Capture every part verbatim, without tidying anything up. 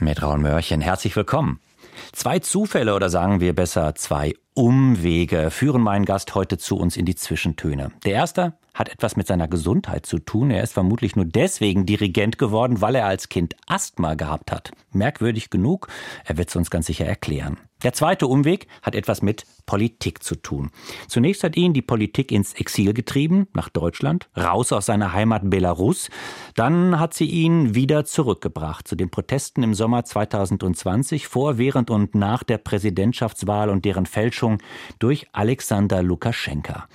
Mit Raul Mörchen, herzlich willkommen. Zwei Zufälle oder sagen wir besser zwei Umwege führen meinen Gast heute zu uns in die Zwischentöne. Der erste hat etwas mit seiner Gesundheit zu tun. Er ist vermutlich nur deswegen Dirigent geworden, weil er als Kind Asthma gehabt hat. Merkwürdig genug, er wird es uns ganz sicher erklären. Der zweite Umweg hat etwas mit Politik zu tun. Zunächst hat ihn die Politik ins Exil getrieben, nach Deutschland, raus aus seiner Heimat Belarus. Dann hat sie ihn wieder zurückgebracht zu den Protesten im Sommer zweitausendzwanzig, vor, während und nach der Präsidentschaftswahl und deren Fälschung durch Alexander Lukaschenka.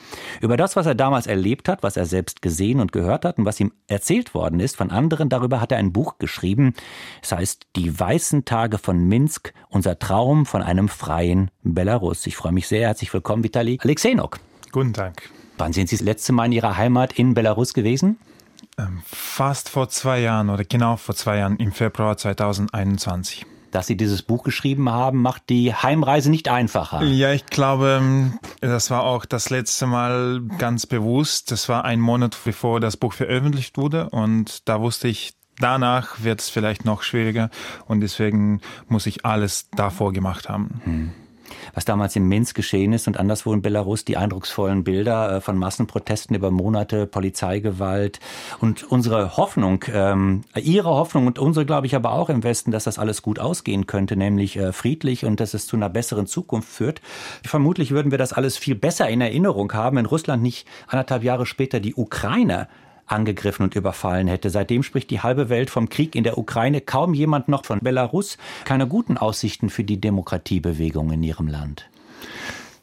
Über das, was er damals erlebt hat, was er selbst gesehen und gehört hat und was ihm erzählt worden ist von anderen, darüber hat er ein Buch geschrieben. Es heißt Die weißen Tage von Minsk, unser Traum von einem einem freien Belarus. Ich freue mich sehr. Herzlich willkommen, Vitali Alexenok. Guten Tag. Wann sind Sie das letzte Mal in Ihrer Heimat in Belarus gewesen? Ähm, fast vor zwei Jahren oder genau vor zwei Jahren, im Februar zweitausendeinundzwanzig. Dass Sie dieses Buch geschrieben haben, macht die Heimreise nicht einfacher. Ja, ich glaube, das war auch das letzte Mal ganz bewusst. Das war ein Monat, bevor das Buch veröffentlicht wurde und da wusste ich, danach wird es vielleicht noch schwieriger und deswegen muss ich alles davor gemacht haben. Hm. Was damals in Minsk geschehen ist und anderswo in Belarus, die eindrucksvollen Bilder von Massenprotesten über Monate, Polizeigewalt und unsere Hoffnung, ähm, Ihre Hoffnung und unsere, glaube ich, aber auch im Westen, dass das alles gut ausgehen könnte, nämlich äh, friedlich und dass es zu einer besseren Zukunft führt. Vermutlich würden wir das alles viel besser in Erinnerung haben, wenn Russland nicht anderthalb Jahre später die Ukraine angegriffen und überfallen hätte. Seitdem spricht die halbe Welt vom Krieg in der Ukraine, kaum jemand noch von Belarus. Keine guten Aussichten für die Demokratiebewegung in ihrem Land.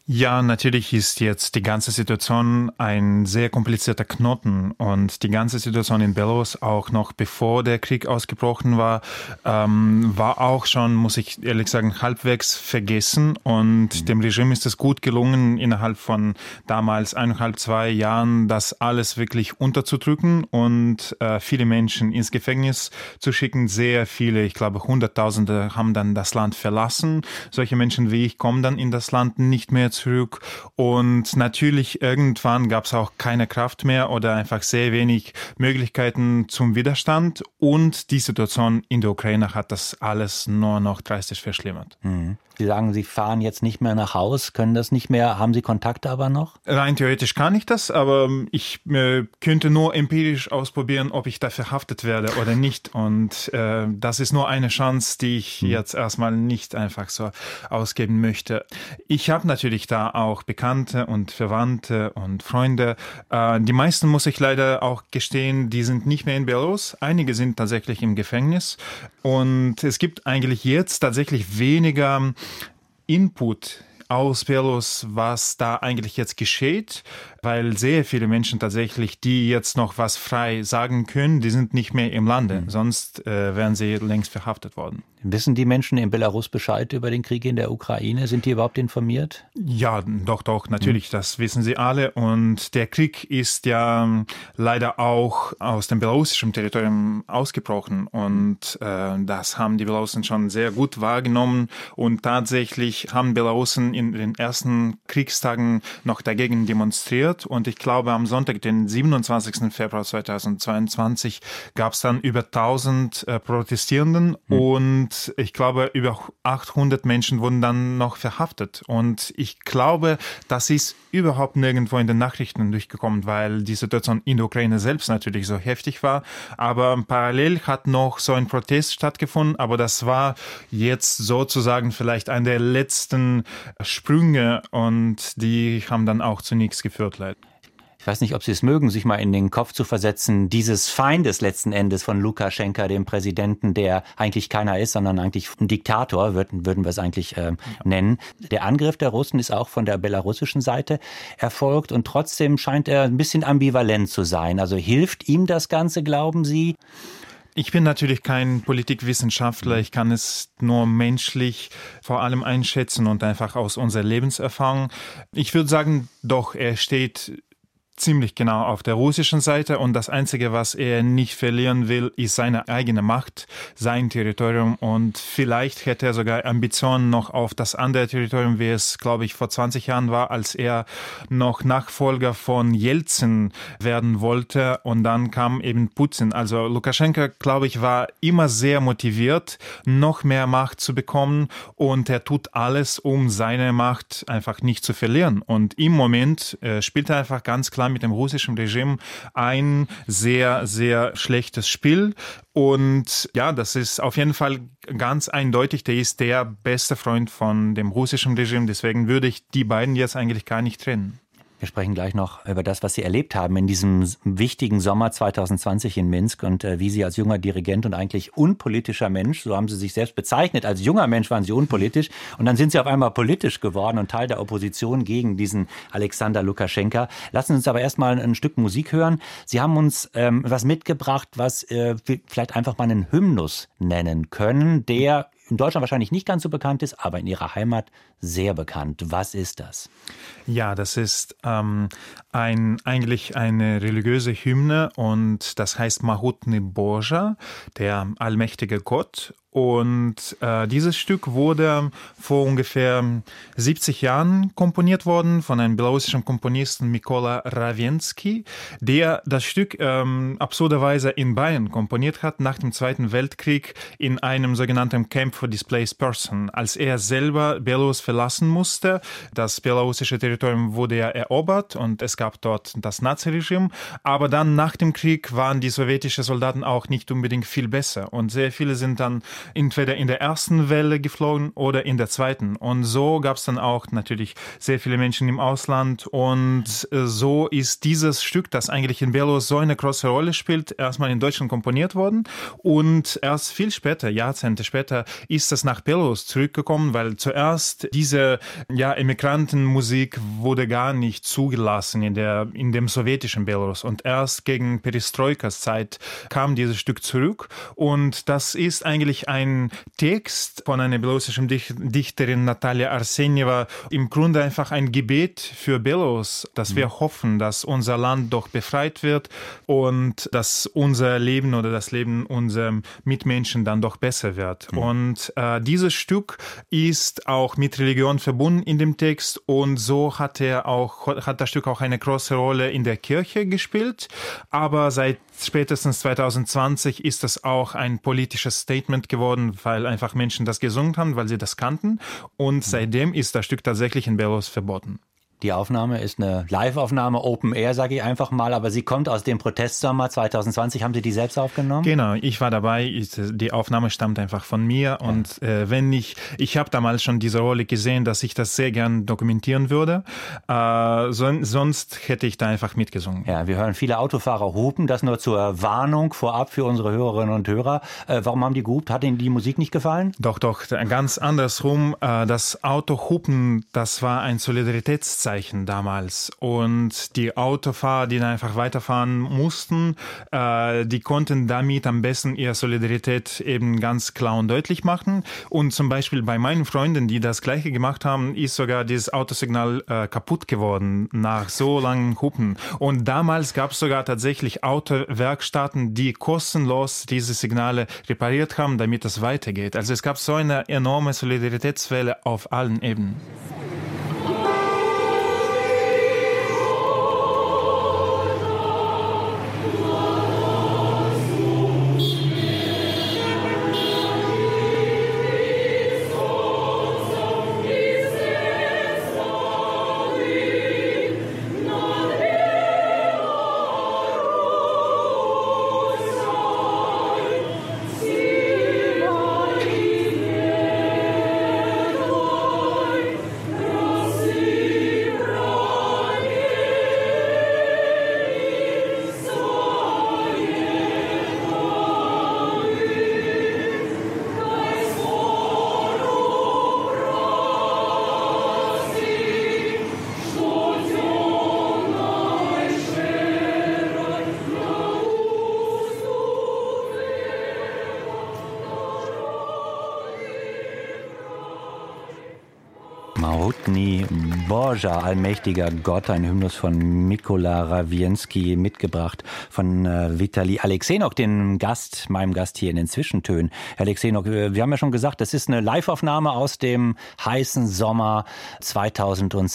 Ja, natürlich ist jetzt die ganze Situation ein sehr komplizierter Knoten und die ganze Situation in Belarus, auch noch bevor der Krieg ausgebrochen war, ähm, war auch schon, muss ich ehrlich sagen, halbwegs vergessen und mhm. dem Regime ist es gut gelungen, innerhalb von damals eineinhalb, zwei Jahren das alles wirklich unterzudrücken und äh, viele Menschen ins Gefängnis zu schicken, sehr viele, ich glaube Hunderttausende haben dann das Land verlassen. Solche Menschen wie ich kommen dann in das Land nicht mehr zurück und natürlich irgendwann gab es auch keine Kraft mehr oder einfach sehr wenig Möglichkeiten zum Widerstand und die Situation in der Ukraine hat das alles nur noch drastisch verschlimmert. Mhm. Sie sagen, Sie fahren jetzt nicht mehr nach Haus, können das nicht mehr, haben Sie Kontakte aber noch? Rein theoretisch kann ich das, aber ich äh, könnte nur empirisch ausprobieren, ob ich da verhaftet werde oder nicht und äh, das ist nur eine Chance, die ich mhm. jetzt erstmal nicht einfach so ausgeben möchte. Ich habe natürlich Natürlich da auch Bekannte und Verwandte und Freunde. Äh, die meisten, muss ich leider auch gestehen, die sind nicht mehr in Belarus. Einige sind tatsächlich im Gefängnis. Und es gibt eigentlich jetzt tatsächlich weniger Input aus Belarus, was da eigentlich jetzt geschieht, weil sehr viele Menschen tatsächlich, die jetzt noch was frei sagen können, die sind nicht mehr im Lande. Mhm. Sonst äh, wären sie längst verhaftet worden. Wissen die Menschen in Belarus Bescheid über den Krieg in der Ukraine? Sind die überhaupt informiert? Ja, doch, doch, natürlich, mhm. das wissen sie alle. Und der Krieg ist ja leider auch aus dem belarussischen Territorium ausgebrochen. Und äh, das haben die Belarussen schon sehr gut wahrgenommen. Und tatsächlich haben Belarussen in den ersten Kriegstagen noch dagegen demonstriert. Und ich glaube, am Sonntag, den siebenundzwanzigsten Februar zweitausendzweiundzwanzig, gab es dann über tausend äh, Protestierenden mhm. und ich glaube, über achthundert Menschen wurden dann noch verhaftet. Und ich glaube, das ist überhaupt nirgendwo in den Nachrichten durchgekommen, weil die Situation in der Ukraine selbst natürlich so heftig war. Aber parallel hat noch so ein Protest stattgefunden. Aber das war jetzt sozusagen vielleicht einer der letzten Sprünge. Und die haben dann auch zu nichts geführt, leider. Ich weiß nicht, ob Sie es mögen, sich mal in den Kopf zu versetzen, dieses Feindes letzten Endes von Lukaschenka, dem Präsidenten, der eigentlich keiner ist, sondern eigentlich ein Diktator, würden, würden wir es eigentlich äh, nennen. Der Angriff der Russen ist auch von der belarussischen Seite erfolgt und trotzdem scheint er ein bisschen ambivalent zu sein. Also hilft ihm das Ganze, glauben Sie? Ich bin natürlich kein Politikwissenschaftler. Ich kann es nur menschlich vor allem einschätzen und einfach aus unserer Lebenserfahrung. Ich würde sagen, doch, er steht ziemlich genau auf der russischen Seite und das Einzige, was er nicht verlieren will, ist seine eigene Macht, sein Territorium, und vielleicht hätte er sogar Ambitionen noch auf das andere Territorium, wie es, glaube ich, vor zwanzig Jahren war, als er noch Nachfolger von Jelzin werden wollte und dann kam eben Putin. Also Lukaschenka, glaube ich, war immer sehr motiviert, noch mehr Macht zu bekommen, und er tut alles, um seine Macht einfach nicht zu verlieren, und im Moment äh, spielt er einfach ganz klar mit dem russischen Regime ein sehr, sehr schlechtes Spiel. Und ja, das ist auf jeden Fall ganz eindeutig, der ist der beste Freund von dem russischen Regime. Deswegen würde ich die beiden jetzt eigentlich gar nicht trennen. Wir sprechen gleich noch über das, was Sie erlebt haben in diesem wichtigen Sommer zwanzig zwanzig in Minsk und äh, wie Sie als junger Dirigent und eigentlich unpolitischer Mensch, so haben Sie sich selbst bezeichnet, als junger Mensch waren Sie unpolitisch und dann sind Sie auf einmal politisch geworden und Teil der Opposition gegen diesen Alexander Lukaschenka. Lassen Sie uns aber erstmal ein Stück Musik hören. Sie haben uns ähm, was mitgebracht, was äh, wir vielleicht einfach mal einen Hymnus nennen können, der in Deutschland wahrscheinlich nicht ganz so bekannt ist, aber in Ihrer Heimat sehr bekannt. Was ist das? Ja, das ist ähm, ein, eigentlich eine religiöse Hymne und das heißt Mahutni Borja, der allmächtige Gott. Und äh, dieses Stück wurde vor ungefähr siebzig Jahren komponiert worden von einem belarussischen Komponisten Mikola Ravienski, der das Stück ähm, absurderweise in Bayern komponiert hat, nach dem Zweiten Weltkrieg in einem sogenannten Camp for Displaced Persons. Als er selber Belarus verlassen musste, das belarussische Territorium wurde ja erobert und es gab dort das Naziregime, aber dann nach dem Krieg waren die sowjetischen Soldaten auch nicht unbedingt viel besser und sehr viele sind dann entweder in der ersten Welle geflogen oder in der zweiten. Und so gab es dann auch natürlich sehr viele Menschen im Ausland. Und so ist dieses Stück, das eigentlich in Belarus so eine große Rolle spielt, erstmal in Deutschland komponiert worden. Und erst viel später, Jahrzehnte später, ist es nach Belarus zurückgekommen, weil zuerst diese ja, Emigrantenmusik wurde gar nicht zugelassen in, der, in dem sowjetischen Belarus. Und erst gegen Perestroikas Zeit kam dieses Stück zurück. Und das ist eigentlich ein Text von einer belarussischen Dichterin Natalia Arsenjeva, im Grunde einfach ein Gebet für Belarus, dass wir hoffen, dass unser Land doch befreit wird und dass unser Leben oder das Leben unserer Mitmenschen dann doch besser wird. Mhm. Und äh, dieses Stück ist auch mit Religion verbunden in dem Text und so hat, er auch, hat das Stück auch eine große Rolle in der Kirche gespielt, aber seit spätestens zwanzig zwanzig ist das auch ein politisches Statement geworden, weil einfach Menschen das gesungen haben, weil sie das kannten. Und seitdem ist das Stück tatsächlich in Belarus verboten. Die Aufnahme ist eine Live-Aufnahme, Open Air, sage ich einfach mal, aber sie kommt aus dem Protestsommer zwanzig zwanzig. Haben Sie die selbst aufgenommen? Genau, ich war dabei. Ich, die Aufnahme stammt einfach von mir. Ja. Und äh, wenn ich, ich habe damals schon diese Rolle gesehen, dass ich das sehr gern dokumentieren würde. Äh, son, sonst hätte ich da einfach mitgesungen. Ja, wir hören viele Autofahrer hupen, das nur zur Warnung vorab für unsere Hörerinnen und Hörer. Äh, warum haben die gehupt? Hat Ihnen die Musik nicht gefallen? Doch, doch, ganz andersrum. Äh, das Autohupen, das war ein Solidaritätszeichen damals, und die Autofahrer, die dann einfach weiterfahren mussten, äh, die konnten damit am besten ihre Solidarität eben ganz klar und deutlich machen. Und zum Beispiel bei meinen Freunden, die das Gleiche gemacht haben, ist sogar dieses Autosignal äh, kaputt geworden nach so langen Hupen. Und damals gab es sogar tatsächlich Autowerkstätten, die kostenlos diese Signale repariert haben, damit es weitergeht. Also es gab so eine enorme Solidaritätswelle auf allen Ebenen. Mahutni Borja, allmächtiger Gott, ein Hymnus von Mikola Ravienski, mitgebracht von äh, Vitali Alexenok, dem Gast, meinem Gast hier in den Zwischentönen. Herr Alexenok, wir haben ja schon gesagt, das ist eine Live-Aufnahme aus dem heißen Sommer zwanzig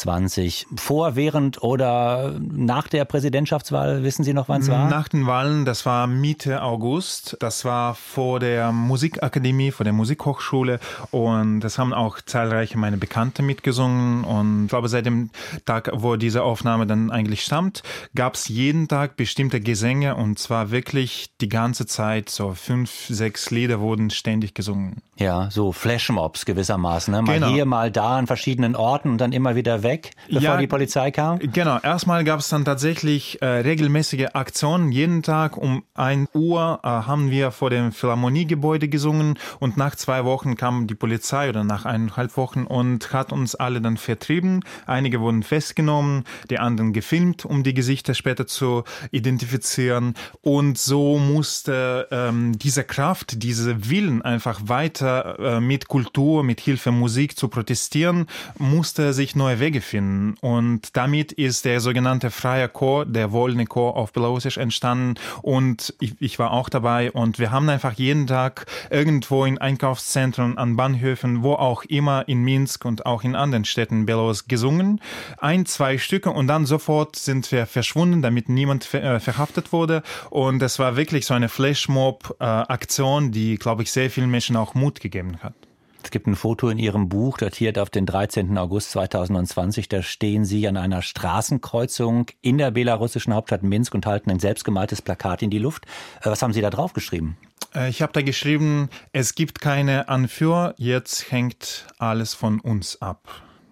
zwanzig. Vor, während oder nach der Präsidentschaftswahl, wissen Sie noch, wann es war? Nach den Wahlen, das war Mitte August, das war vor der Musikakademie, vor der Musikhochschule, und das haben auch zahlreiche meine Bekannte mitgesungen, und ich glaube, seit dem Tag, wo diese Aufnahme dann eigentlich stammt, gab es jeden Tag bestimmte Gesänge, und zwar wirklich die ganze Zeit, so fünf, sechs Lieder wurden ständig gesungen. Ja, so Flashmobs gewissermaßen, ne? Mal genau. Hier, mal da, an verschiedenen Orten und dann immer wieder weg, bevor ja, die Polizei kam? Genau, erstmal gab es dann tatsächlich äh, regelmäßige Aktionen, jeden Tag um ein Uhr äh, haben wir vor dem Philharmoniegebäude gesungen, und nach zwei Wochen kam die Polizei oder nach eineinhalb Wochen und hat uns alle dann vertrieben. Einige wurden festgenommen, die anderen gefilmt, um die Gesichter später zu identifizieren, und so musste ähm, diese Kraft, diese Willen einfach weiter äh, mit Kultur, mit Hilfe Musik zu protestieren, musste sich neue Wege finden, und damit ist der sogenannte Freie Chor, der Wolny Chor auf Belarusisch entstanden, und ich, ich war auch dabei, und wir haben einfach jeden Tag irgendwo in Einkaufszentren, an Bahnhöfen, wo auch immer in Minsk und auch in anderen Städten Belarus gesungen, ein, zwei Stücke, und dann sofort sind wir verschwunden, damit niemand ver- äh, verhaftet wurde, und das war wirklich so eine Flashmob-Aktion, die, glaube ich, sehr vielen Menschen auch Mut gegeben hat. Es gibt ein Foto in Ihrem Buch, datiert auf den dreizehnten August zweitausendzwanzig. Da stehen Sie an einer Straßenkreuzung in der belarussischen Hauptstadt Minsk und halten ein selbstgemaltes Plakat in die Luft. Was haben Sie da drauf geschrieben? Ich habe da geschrieben, es gibt keine Anführer, jetzt hängt alles von uns ab.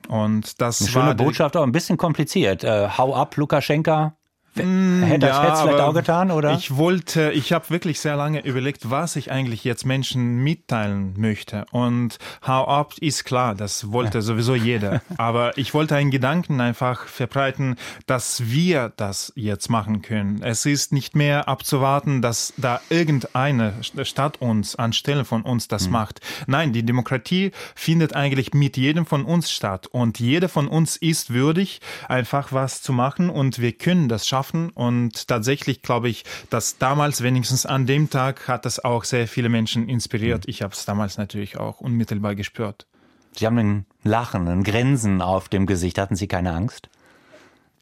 Und das eine schöne war Botschaft, auch ein bisschen kompliziert. Äh, hau ab, Lukaschenka. Hätte ja, das vielleicht auch getan, oder? Ich wollte, ich habe wirklich sehr lange überlegt, was ich eigentlich jetzt Menschen mitteilen möchte. Und hau ab ist klar, das wollte sowieso jeder. Aber ich wollte einen Gedanken einfach verbreiten, dass wir das jetzt machen können. Es ist nicht mehr abzuwarten, dass da irgendeine Stadt uns anstelle von uns das mhm. macht. Nein, die Demokratie findet eigentlich mit jedem von uns statt. Und jeder von uns ist würdig, einfach was zu machen, und wir können das schaffen. Und tatsächlich glaube ich, dass damals, wenigstens an dem Tag, hat das auch sehr viele Menschen inspiriert. Ich habe es damals natürlich auch unmittelbar gespürt. Sie haben ein Lachen, ein Grinsen auf dem Gesicht. Hatten Sie keine Angst?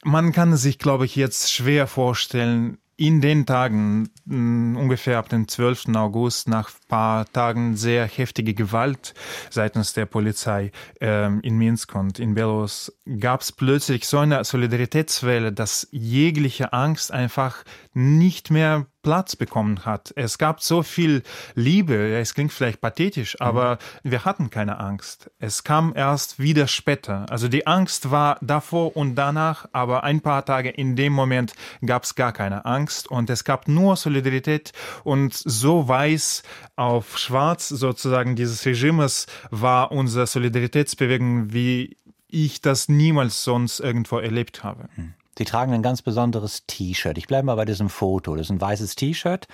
Man kann es sich, glaube ich, jetzt schwer vorstellen. In den Tagen, ungefähr ab dem zwölften August, nach ein paar Tagen sehr heftige Gewalt seitens der Polizei ähm, in Minsk und in Belarus, gab es plötzlich so eine Solidaritätswelle, dass jegliche Angst einfach nicht mehr Platz bekommen hat. Es gab so viel Liebe, es klingt vielleicht pathetisch, aber mhm. wir hatten keine Angst. Es kam erst wieder später. Also die Angst war davor und danach, aber ein paar Tage in dem Moment gab es gar keine Angst, und es gab nur Solidarität, und so weiß auf schwarz sozusagen dieses Regimes war unsere Solidaritätsbewegung, wie ich das niemals sonst irgendwo erlebt habe. Mhm. Sie tragen ein ganz besonderes T-Shirt. Ich bleibe mal bei diesem Foto. Das ist ein weißes T-Shirt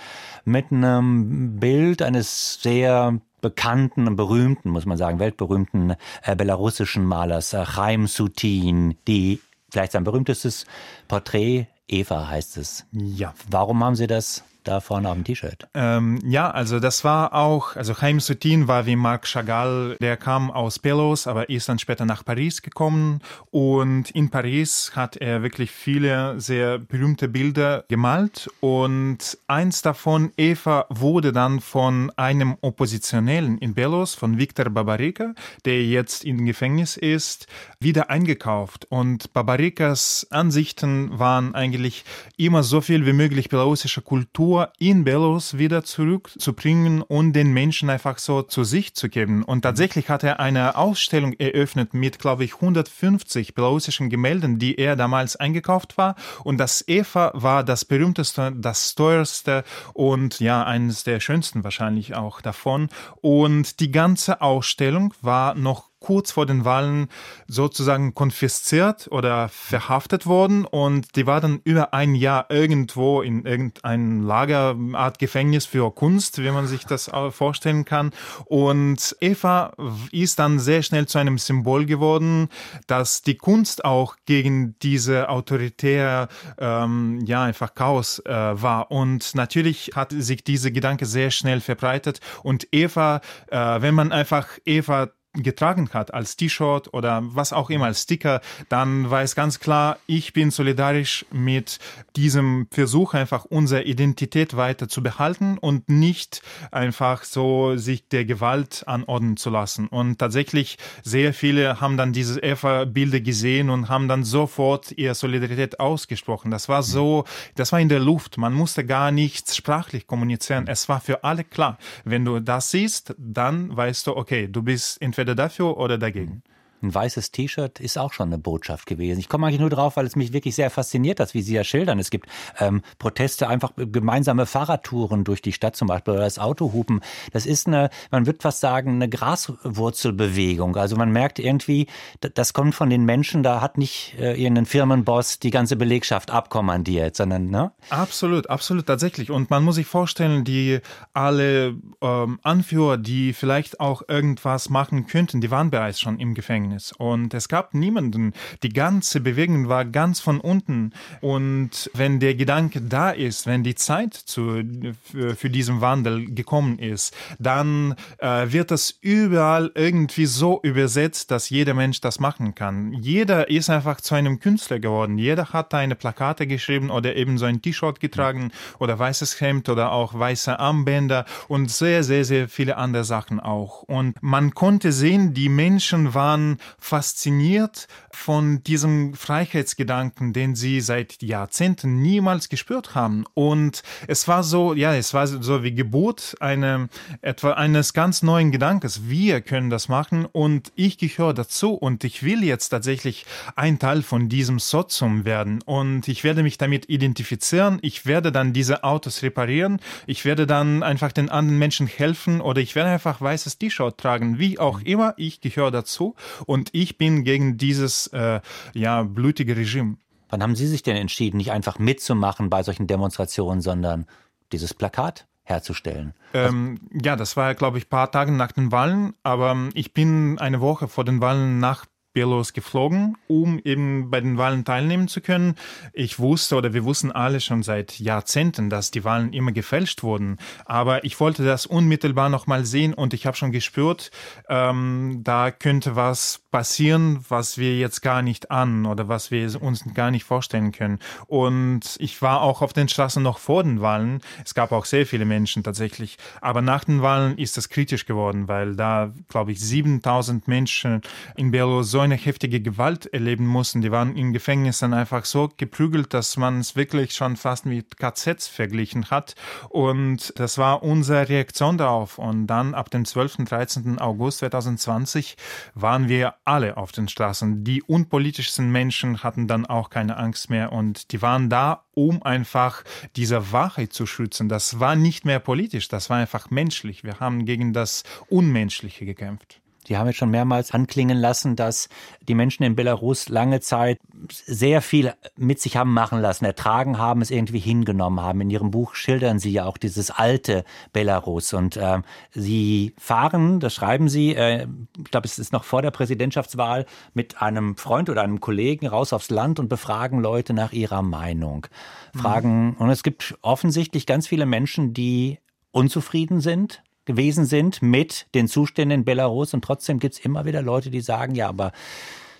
mit einem Bild eines sehr bekannten und berühmten, muss man sagen, weltberühmten äh, belarussischen Malers äh, Chaim Soutine, die vielleicht sein berühmtestes Porträt, Eva heißt es. Ja. Warum haben Sie das da vorne auf dem T-Shirt? Ähm, ja, also das war auch, also Chaim Soutine war wie Marc Chagall, der kam aus Belarus, aber ist dann später nach Paris gekommen, und in Paris hat er wirklich viele sehr berühmte Bilder gemalt, und eins davon, Eva, wurde dann von einem Oppositionellen in Belarus, von Viktor Babarika, der jetzt im Gefängnis ist, wieder eingekauft, und Babarikas Ansichten waren eigentlich immer so viel wie möglich belarussische Kultur in Belarus wieder zurückzubringen und den Menschen einfach so zu sich zu geben. Und tatsächlich hat er eine Ausstellung eröffnet mit, glaube ich, hundertfünfzig belarussischen Gemälden, die er damals eingekauft war. Und das Eva war das berühmteste, das teuerste und ja, eines der schönsten wahrscheinlich auch davon. Und die ganze Ausstellung war noch kurz vor den Wahlen sozusagen konfisziert oder verhaftet worden und die war dann über ein Jahr irgendwo in irgendeinem Lager, Art Gefängnis für Kunst, wie man sich das vorstellen kann. Und Eva ist dann sehr schnell zu einem Symbol geworden, dass die Kunst auch gegen diese autoritäre ähm, ja, einfach Chaos äh, war. Und natürlich hat sich dieser Gedanke sehr schnell verbreitet. Und Eva, äh, wenn man einfach Eva getragen hat als T-Shirt oder was auch immer, als Sticker, dann war es ganz klar, ich bin solidarisch mit diesem Versuch, einfach unsere Identität weiter zu behalten und nicht einfach so sich der Gewalt anordnen zu lassen. Und tatsächlich sehr viele haben dann diese Eva-Bilder gesehen und haben dann sofort ihre Solidarität ausgesprochen. Das war so, das war in der Luft. Man musste gar nichts sprachlich kommunizieren. Es war für alle klar. Wenn du das siehst, dann weißt du, okay, du bist entweder dafür oder dagegen. Ein weißes T-Shirt ist auch schon eine Botschaft gewesen. Ich komme eigentlich nur drauf, weil es mich wirklich sehr fasziniert hat, wie Sie ja schildern. Es gibt ähm, Proteste, einfach gemeinsame Fahrradtouren durch die Stadt zum Beispiel oder das Autohupen. Das ist eine, man würde fast sagen, eine Graswurzelbewegung. Also man merkt irgendwie, das kommt von den Menschen, da hat nicht äh, irgendein Firmenboss die ganze Belegschaft abkommandiert, sondern, ne? Absolut, absolut, tatsächlich. Und man muss sich vorstellen, die alle ähm, Anführer, die vielleicht auch irgendwas machen könnten, die waren bereits schon im Gefängnis. Und es gab niemanden. Die ganze Bewegung war ganz von unten. Und wenn der Gedanke da ist, wenn die Zeit zu, für, für diesen Wandel gekommen ist, dann äh, wird das überall irgendwie so übersetzt, dass jeder Mensch das machen kann. Jeder ist einfach zu einem Künstler geworden. Jeder hat eine Plakate geschrieben oder eben so ein T-Shirt getragen oder weißes Hemd oder auch weiße Armbänder und sehr, sehr, sehr viele andere Sachen auch. Und man konnte sehen, die Menschen waren fasziniert von diesem Freiheitsgedanken, den sie seit Jahrzehnten niemals gespürt haben. Und es war so, ja, es war so wie Geburt eine, etwa eines ganz neuen Gedankes. Wir können das machen und ich gehöre dazu und ich will jetzt tatsächlich ein Teil von diesem Sozium werden und ich werde mich damit identifizieren. Ich werde dann diese Autos reparieren. Ich werde dann einfach den anderen Menschen helfen oder ich werde einfach weißes T-Shirt tragen. Wie auch immer, ich gehöre dazu. Und ich bin gegen dieses äh, ja, blutige Regime. Wann haben Sie sich denn entschieden, nicht einfach mitzumachen bei solchen Demonstrationen, sondern dieses Plakat herzustellen? Ähm, ja, das war, glaube ich, ein paar Tage nach den Wahlen. Aber ich bin eine Woche vor den Wahlen nach Belarus geflogen, um eben bei den Wahlen teilnehmen zu können. Ich wusste oder wir wussten alle schon seit Jahrzehnten, dass die Wahlen immer gefälscht wurden. Aber ich wollte das unmittelbar nochmal sehen und ich habe schon gespürt, ähm, da könnte was passieren, was wir jetzt gar nicht ahnen oder was wir uns gar nicht vorstellen können. Und ich war auch auf den Straßen noch vor den Wahlen. Es gab auch sehr viele Menschen tatsächlich. Aber nach den Wahlen ist das kritisch geworden, weil da, glaube ich, siebentausend Menschen in Belarus so eine heftige Gewalt erleben mussten. Die waren in Gefängnissen einfach so geprügelt, dass man es wirklich schon fast mit K Zs verglichen hat. Und das war unsere Reaktion darauf. Und dann ab dem zwölften, dreizehnten August zweitausendzwanzig waren wir alle auf den Straßen. Die unpolitischsten Menschen hatten dann auch keine Angst mehr. Und die waren da, um einfach diese Wahrheit zu schützen. Das war nicht mehr politisch, das war einfach menschlich. Wir haben gegen das Unmenschliche gekämpft. Die haben jetzt schon mehrmals anklingen lassen, dass die Menschen in Belarus lange Zeit sehr viel mit sich haben machen lassen, ertragen haben, es irgendwie hingenommen haben. In Ihrem Buch schildern Sie ja auch dieses alte Belarus. Und äh, Sie fahren, das schreiben Sie, äh, ich glaube, es ist noch vor der Präsidentschaftswahl, mit einem Freund oder einem Kollegen raus aufs Land und befragen Leute nach ihrer Meinung. Fragen, mhm. Und es gibt offensichtlich ganz viele Menschen, die unzufrieden sind, gewesen sind mit den Zuständen in Belarus und trotzdem gibt es immer wieder Leute, die sagen, ja, aber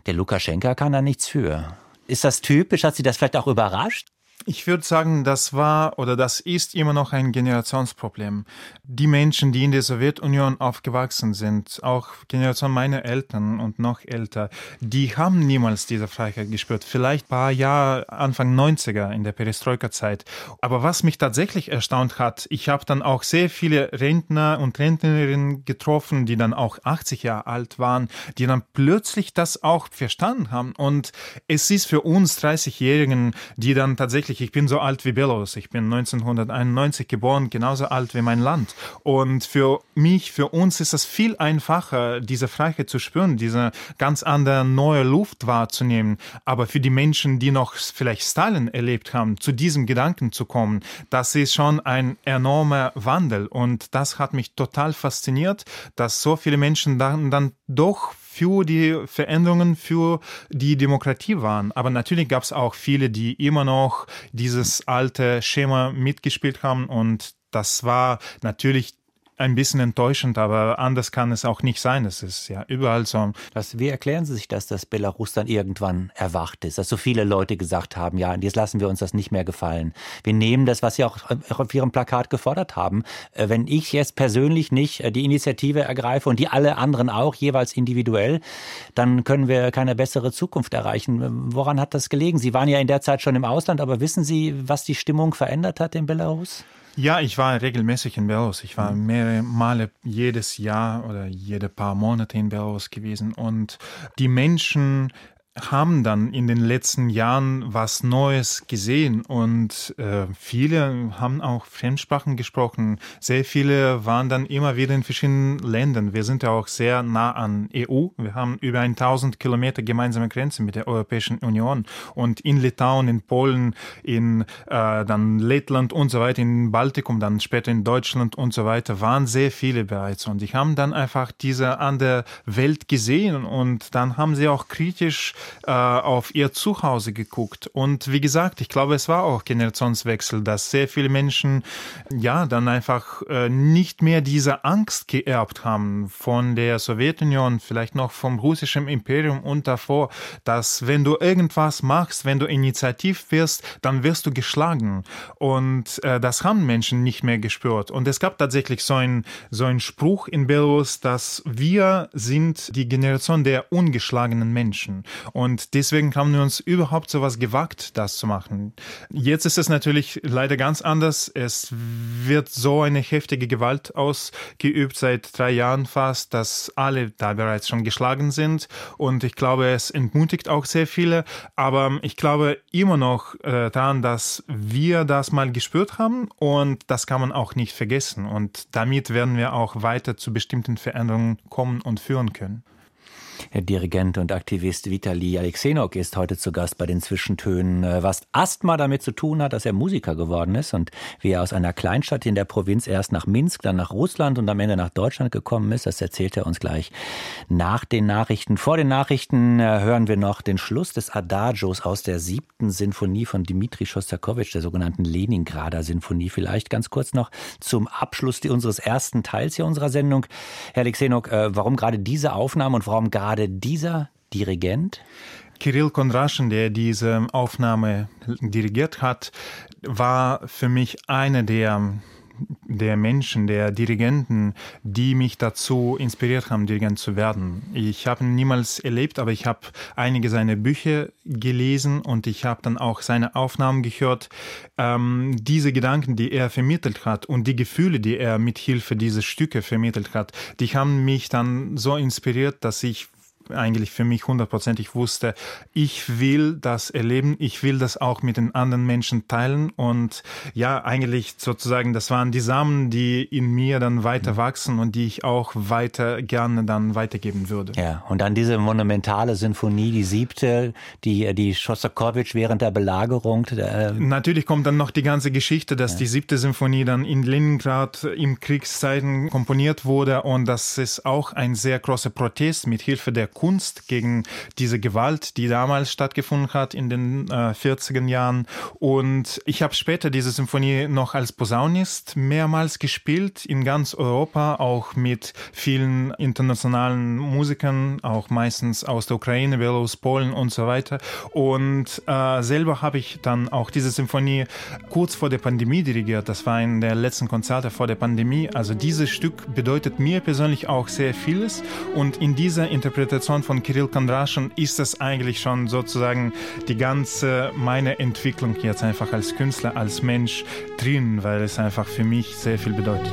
der Lukaschenka kann da nichts für. Ist das typisch? Hat Sie das vielleicht auch überrascht? Ich würde sagen, das war oder das ist immer noch ein Generationsproblem. Die Menschen, die in der Sowjetunion aufgewachsen sind, auch Generation meiner Eltern und noch älter, die haben niemals diese Freiheit gespürt. Vielleicht ein paar Jahre Anfang neunziger in der Perestroika-Zeit. Aber was mich tatsächlich erstaunt hat, ich habe dann auch sehr viele Rentner und Rentnerinnen getroffen, die dann auch achtzig Jahre alt waren, die dann plötzlich das auch verstanden haben. Und es ist für uns dreißigjährigen, die dann tatsächlich tatsächlich, ich bin so alt wie Belarus. Ich bin neunzehnhunderteinundneunzig geboren, genauso alt wie mein Land. Und für mich, für uns ist es viel einfacher, diese Freiheit zu spüren, diese ganz andere neue Luft wahrzunehmen. Aber für die Menschen, die noch vielleicht Stalin erlebt haben, zu diesem Gedanken zu kommen, das ist schon ein enormer Wandel. Und das hat mich total fasziniert, dass so viele Menschen dann, dann doch für die Veränderungen, für die Demokratie waren. Aber natürlich gab es auch viele, die immer noch dieses alte Schema mitgespielt haben. Und das war natürlich ein bisschen enttäuschend, aber anders kann es auch nicht sein. Es ist ja überall so. Das, wie erklären Sie sich das, dass Belarus dann irgendwann erwacht ist? Dass so viele Leute gesagt haben, ja, jetzt lassen wir uns das nicht mehr gefallen. Wir nehmen das, was Sie auch auf Ihrem Plakat gefordert haben. Wenn ich jetzt persönlich nicht die Initiative ergreife und die alle anderen auch, jeweils individuell, dann können wir keine bessere Zukunft erreichen. Woran hat das gelegen? Sie waren ja in der Zeit schon im Ausland, aber wissen Sie, was die Stimmung verändert hat in Belarus? Ja, ich war regelmäßig in Belarus. Ich war mehrere Male jedes Jahr oder jede paar Monate in Belarus gewesen. Und die Menschen haben dann in den letzten Jahren was Neues gesehen und äh, viele haben auch Fremdsprachen gesprochen. Sehr viele waren dann immer wieder in verschiedenen Ländern. Wir sind ja auch sehr nah an E U. Wir haben über tausend Kilometer gemeinsame Grenze mit der Europäischen Union. Und in Litauen, in Polen, in äh, dann Lettland und so weiter, in Baltikum, dann später in Deutschland und so weiter, waren sehr viele bereits. Und die haben dann einfach diese andere Welt gesehen und dann haben sie auch kritisch auf ihr Zuhause geguckt. Und wie gesagt, ich glaube, es war auch Generationswechsel, dass sehr viele Menschen ja dann einfach äh, nicht mehr diese Angst geerbt haben von der Sowjetunion, vielleicht noch vom russischen Imperium und davor, dass wenn du irgendwas machst, wenn du initiativ wirst, dann wirst du geschlagen. Und äh, das haben Menschen nicht mehr gespürt. Und es gab tatsächlich so einen so einen Spruch in Belarus, dass wir sind die Generation der ungeschlagenen Menschen. Und deswegen haben wir uns überhaupt sowas gewagt, das zu machen. Jetzt ist es natürlich leider ganz anders. Es wird so eine heftige Gewalt ausgeübt seit drei Jahren fast, dass alle da bereits schon geschlagen sind. Und ich glaube, es entmutigt auch sehr viele. Aber ich glaube immer noch äh, daran, dass wir das mal gespürt haben. Und das kann man auch nicht vergessen. Und damit werden wir auch weiter zu bestimmten Veränderungen kommen und führen können. Der Dirigent und Aktivist Vitali Alexenok ist heute zu Gast bei den Zwischentönen, was Asthma damit zu tun hat, dass er Musiker geworden ist und wie er aus einer Kleinstadt in der Provinz erst nach Minsk, dann nach Russland und am Ende nach Deutschland gekommen ist. Das erzählt er uns gleich nach den Nachrichten. Vor den Nachrichten hören wir noch den Schluss des Adagios aus der siebten Sinfonie von Dmitri Shostakovich, der sogenannten Leningrader Sinfonie. Vielleicht ganz kurz noch zum Abschluss unseres ersten Teils hier unserer Sendung. Herr Alexenok, warum gerade diese Aufnahme und warum gerade Gerade dieser Dirigent? Kirill Kondraschin, der diese Aufnahme dirigiert hat, war für mich einer der, der Menschen, der Dirigenten, die mich dazu inspiriert haben, Dirigent zu werden. Ich habe ihn niemals erlebt, aber ich habe einige seiner Bücher gelesen und ich habe dann auch seine Aufnahmen gehört. Ähm, diese Gedanken, die er vermittelt hat und die Gefühle, die er mit Hilfe dieser Stücke vermittelt hat, die haben mich dann so inspiriert, dass ich eigentlich für mich hundertprozentig wusste, ich will das erleben, ich will das auch mit den anderen Menschen teilen und ja, eigentlich sozusagen, das waren die Samen, die in mir dann weiter wachsen und die ich auch weiter gerne dann weitergeben würde. Ja, und dann diese monumentale Sinfonie, die siebte, die, die Schostakowitsch während der Belagerung. Der Natürlich kommt dann noch die ganze Geschichte, dass ja. die siebte Sinfonie dann in Leningrad im Kriegszeiten komponiert wurde und das ist auch ein sehr großer Protest mit Hilfe der Kunst gegen diese Gewalt, die damals stattgefunden hat in den äh, vierziger Jahren. Und ich habe später diese Symphonie noch als Posaunist mehrmals gespielt, in ganz Europa, auch mit vielen internationalen Musikern, auch meistens aus der Ukraine, Belarus, Polen und so weiter. Und äh, selber habe ich dann auch diese Symphonie kurz vor der Pandemie dirigiert. Das war in der letzten Konzerte vor der Pandemie. Also dieses Stück bedeutet mir persönlich auch sehr vieles. Und in dieser Interpretation von Kirill Kondraschin ist das eigentlich schon sozusagen die ganze meine Entwicklung jetzt einfach als Künstler, als Mensch drin, weil es einfach für mich sehr viel bedeutet.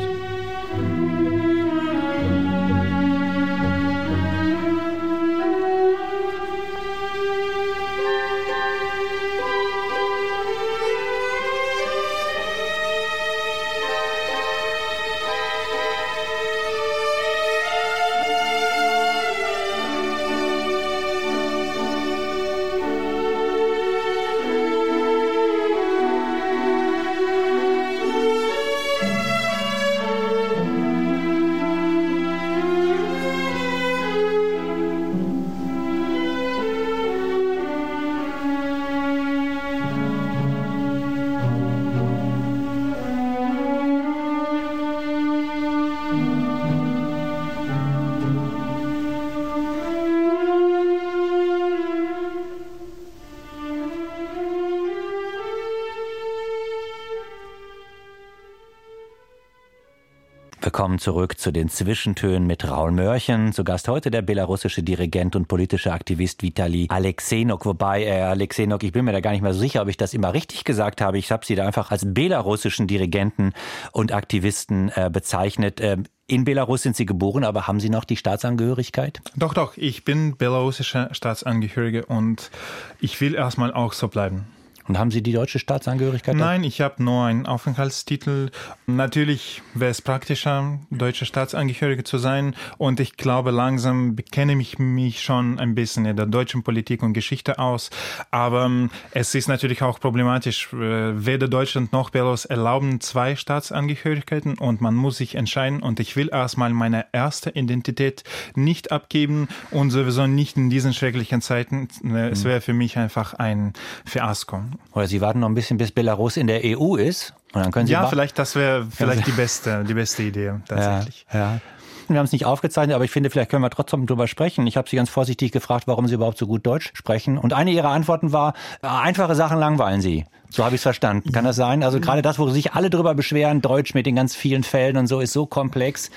Willkommen zurück zu den Zwischentönen mit Raul Mörchen. Zu Gast heute der belarussische Dirigent und politische Aktivist Vitali Alexenok. Wobei, äh, Alexenok, ich bin mir da gar nicht mehr so sicher, ob ich das immer richtig gesagt habe. Ich habe Sie da einfach als belarussischen Dirigenten und Aktivisten äh, bezeichnet. Ähm, In Belarus sind Sie geboren, aber haben Sie noch die Staatsangehörigkeit? Doch, doch. Ich bin belarussischer Staatsangehöriger und ich will erstmal auch so bleiben. Und haben Sie die deutsche Staatsangehörigkeit? Nein, ich habe nur einen Aufenthaltstitel. Natürlich wäre es praktischer, deutscher Staatsangehöriger zu sein. Und ich glaube, langsam bekenne ich mich schon ein bisschen in der deutschen Politik und Geschichte aus. Aber es ist natürlich auch problematisch. Weder Deutschland noch Belarus erlauben zwei Staatsangehörigkeiten und man muss sich entscheiden. Und ich will erstmal meine erste Identität nicht abgeben und sowieso nicht in diesen schrecklichen Zeiten. Es wäre für mich einfach ein Fiasko. Oder Sie warten noch ein bisschen, bis Belarus in der E U ist und dann können Sie... Ja, vielleicht das wäre vielleicht die beste, die beste Idee tatsächlich. Ja, ja. Wir haben es nicht aufgezeichnet, aber ich finde, vielleicht können wir trotzdem drüber sprechen. Ich habe Sie ganz vorsichtig gefragt, warum Sie überhaupt so gut Deutsch sprechen. Und eine Ihrer Antworten war, einfache Sachen langweilen Sie. So habe ich es verstanden. Kann das sein? Also gerade das, wo sich alle drüber beschweren, Deutsch mit den ganz vielen Fällen und so, ist so komplex.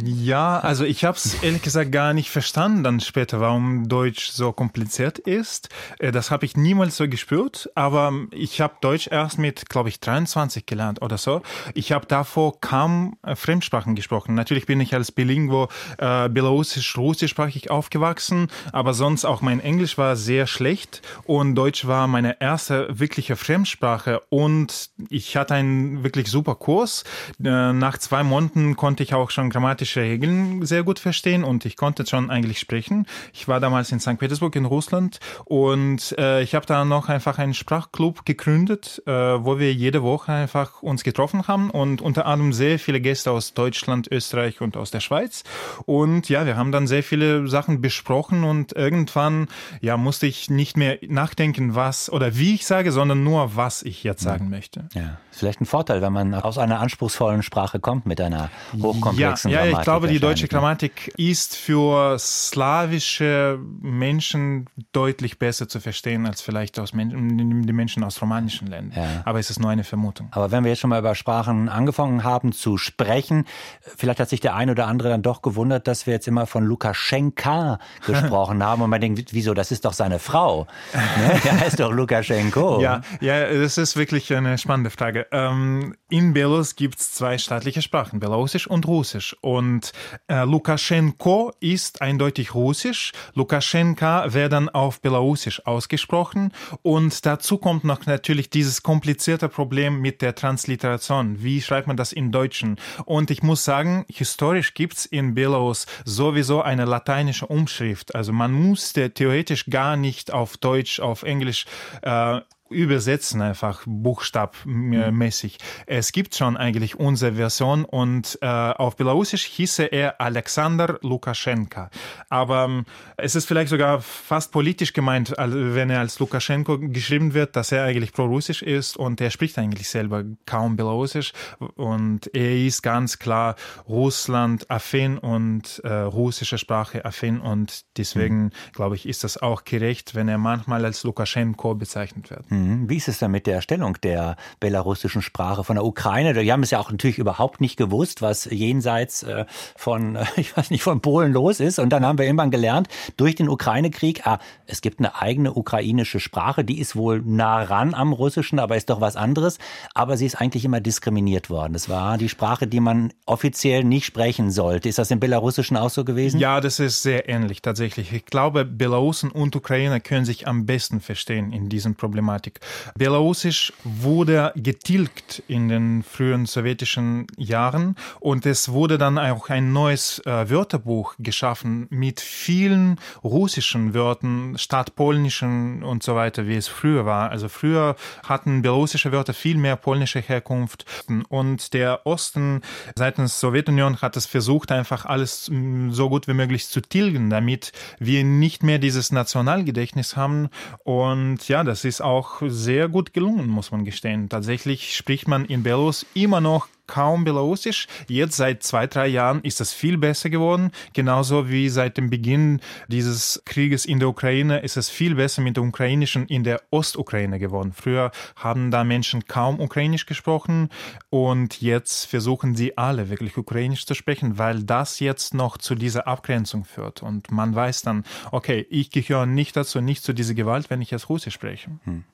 Ja, also ich habe es ehrlich gesagt gar nicht verstanden dann später, warum Deutsch so kompliziert ist. Das habe ich niemals so gespürt, aber ich habe Deutsch erst mit, glaube ich, dreiundzwanzig gelernt oder so. Ich habe davor kaum Fremdsprachen gesprochen. Natürlich bin ich als Bilinguo äh, belarussisch-russischsprachig aufgewachsen, aber sonst auch mein Englisch war sehr schlecht und Deutsch war meine erste wirkliche Fremdsprache und ich hatte einen wirklich super Kurs. Nach zwei Monaten konnte ich auch schon Grammatik Regeln sehr gut verstehen und ich konnte schon eigentlich sprechen. Ich war damals in Sankt Petersburg in Russland und äh, ich habe da noch einfach einen Sprachclub gegründet, äh, wo wir jede Woche einfach uns getroffen haben und unter anderem sehr viele Gäste aus Deutschland, Österreich und aus der Schweiz. Und ja, wir haben dann sehr viele Sachen besprochen und irgendwann ja, musste ich nicht mehr nachdenken, was oder wie ich sage, sondern nur, was ich jetzt sagen möchte. Ja, ist vielleicht ein Vorteil, wenn man aus einer anspruchsvollen Sprache kommt mit einer hochkomplexen. Ja, ja. Ja, ich glaube, die deutsche Grammatik ist für slawische Menschen deutlich besser zu verstehen als vielleicht aus Men- die Menschen aus romanischen Ländern. Ja. Aber es ist nur eine Vermutung. Aber wenn wir jetzt schon mal über Sprachen angefangen haben zu sprechen, vielleicht hat sich der eine oder andere dann doch gewundert, dass wir jetzt immer von Lukaschenka gesprochen haben. Und man denkt, wieso, das ist doch seine Frau. Ne? Der heißt doch Lukaschenko. Ja, ja, das ist wirklich eine spannende Frage. Ähm, in Belarus gibt es zwei staatliche Sprachen, Belarusisch und Russisch. Und äh, Lukaschenko ist eindeutig russisch. Lukaschenka wird dann auf Belarusisch ausgesprochen. Und dazu kommt noch natürlich dieses komplizierte Problem mit der Transliteration. Wie schreibt man das im Deutschen? Und ich muss sagen, historisch gibt es in Belarus sowieso eine lateinische Umschrift. Also man musste theoretisch gar nicht auf Deutsch, auf Englisch äh, übersetzen einfach buchstabmäßig. Es gibt schon eigentlich unsere Version und äh, auf Belarusisch hieße er Alexander Lukaschenka. Aber ähm, es ist vielleicht sogar fast politisch gemeint, wenn er als Lukaschenko geschrieben wird, dass er eigentlich prorussisch ist und er spricht eigentlich selber kaum Belarusisch und er ist ganz klar Russland-Affin und äh, russische Sprache-Affin und deswegen, mhm. glaube ich, ist das auch gerecht, wenn er manchmal als Lukaschenko bezeichnet wird. Mhm. Wie ist es denn mit der Stellung der belarussischen Sprache von der Ukraine? Die haben es ja auch natürlich überhaupt nicht gewusst, was jenseits von, ich weiß nicht, von Polen los ist. Und dann haben wir irgendwann gelernt, durch den Ukraine-Krieg, ah, es gibt eine eigene ukrainische Sprache, die ist wohl nah ran am Russischen, aber ist doch was anderes. Aber sie ist eigentlich immer diskriminiert worden. Das war die Sprache, die man offiziell nicht sprechen sollte. Ist das im Belarussischen auch so gewesen? Ja, das ist sehr ähnlich tatsächlich. Ich glaube, Belarusen und Ukrainer können sich am besten verstehen in diesen Problematiken. Belarusisch wurde getilgt in den frühen sowjetischen Jahren und es wurde dann auch ein neues äh, Wörterbuch geschaffen mit vielen russischen Wörtern statt polnischen und so weiter, wie es früher war. Also früher hatten belarussische Wörter viel mehr polnische Herkunft und der Osten seitens der Sowjetunion hat es versucht, einfach alles so gut wie möglich zu tilgen, damit wir nicht mehr dieses Nationalgedächtnis haben und ja, das ist auch sehr gut gelungen, muss man gestehen. Tatsächlich spricht man in Belarus immer noch kaum belarussisch. Jetzt seit zwei, drei Jahren ist es viel besser geworden. Genauso wie seit dem Beginn dieses Krieges in der Ukraine ist es viel besser mit dem Ukrainischen in der Ostukraine geworden. Früher haben da Menschen kaum Ukrainisch gesprochen und jetzt versuchen sie alle wirklich Ukrainisch zu sprechen, weil das jetzt noch zu dieser Abgrenzung führt. Und man weiß dann, okay, ich gehöre nicht dazu, nicht zu dieser Gewalt, wenn ich jetzt Russisch spreche. Hm.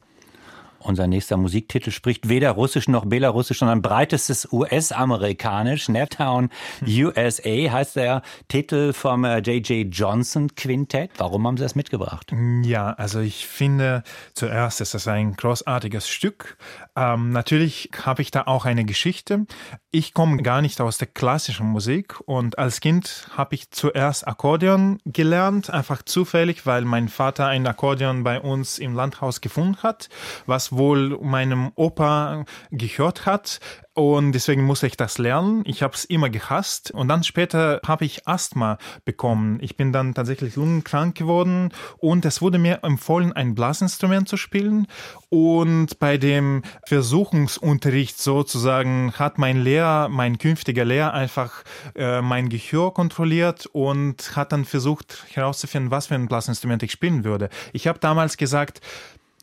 Unser nächster Musiktitel spricht weder Russisch noch Belarusisch, sondern breitestes U S-Amerikanisch. Naptown U S A heißt der Titel vom J J. Johnson Quintett. Warum haben Sie das mitgebracht? Ja, also ich finde zuerst, ist das ein großartiges Stück. Ähm, natürlich habe ich da auch eine Geschichte. Ich komme gar nicht aus der klassischen Musik und als Kind habe ich zuerst Akkordeon gelernt, einfach zufällig, weil mein Vater ein Akkordeon bei uns im Landhaus gefunden hat, was wohl meinem Opa gehört hat. Und deswegen musste ich das lernen. Ich habe es immer gehasst. Und dann später habe ich Asthma bekommen. Ich bin dann tatsächlich lungenkrank geworden. Und es wurde mir empfohlen, ein Blasinstrument zu spielen. Und bei dem Versuchungsunterricht sozusagen hat mein Lehrer, mein künftiger Lehrer, einfach äh, mein Gehör kontrolliert und hat dann versucht herauszufinden, was für ein Blasinstrument ich spielen würde. Ich habe damals gesagt,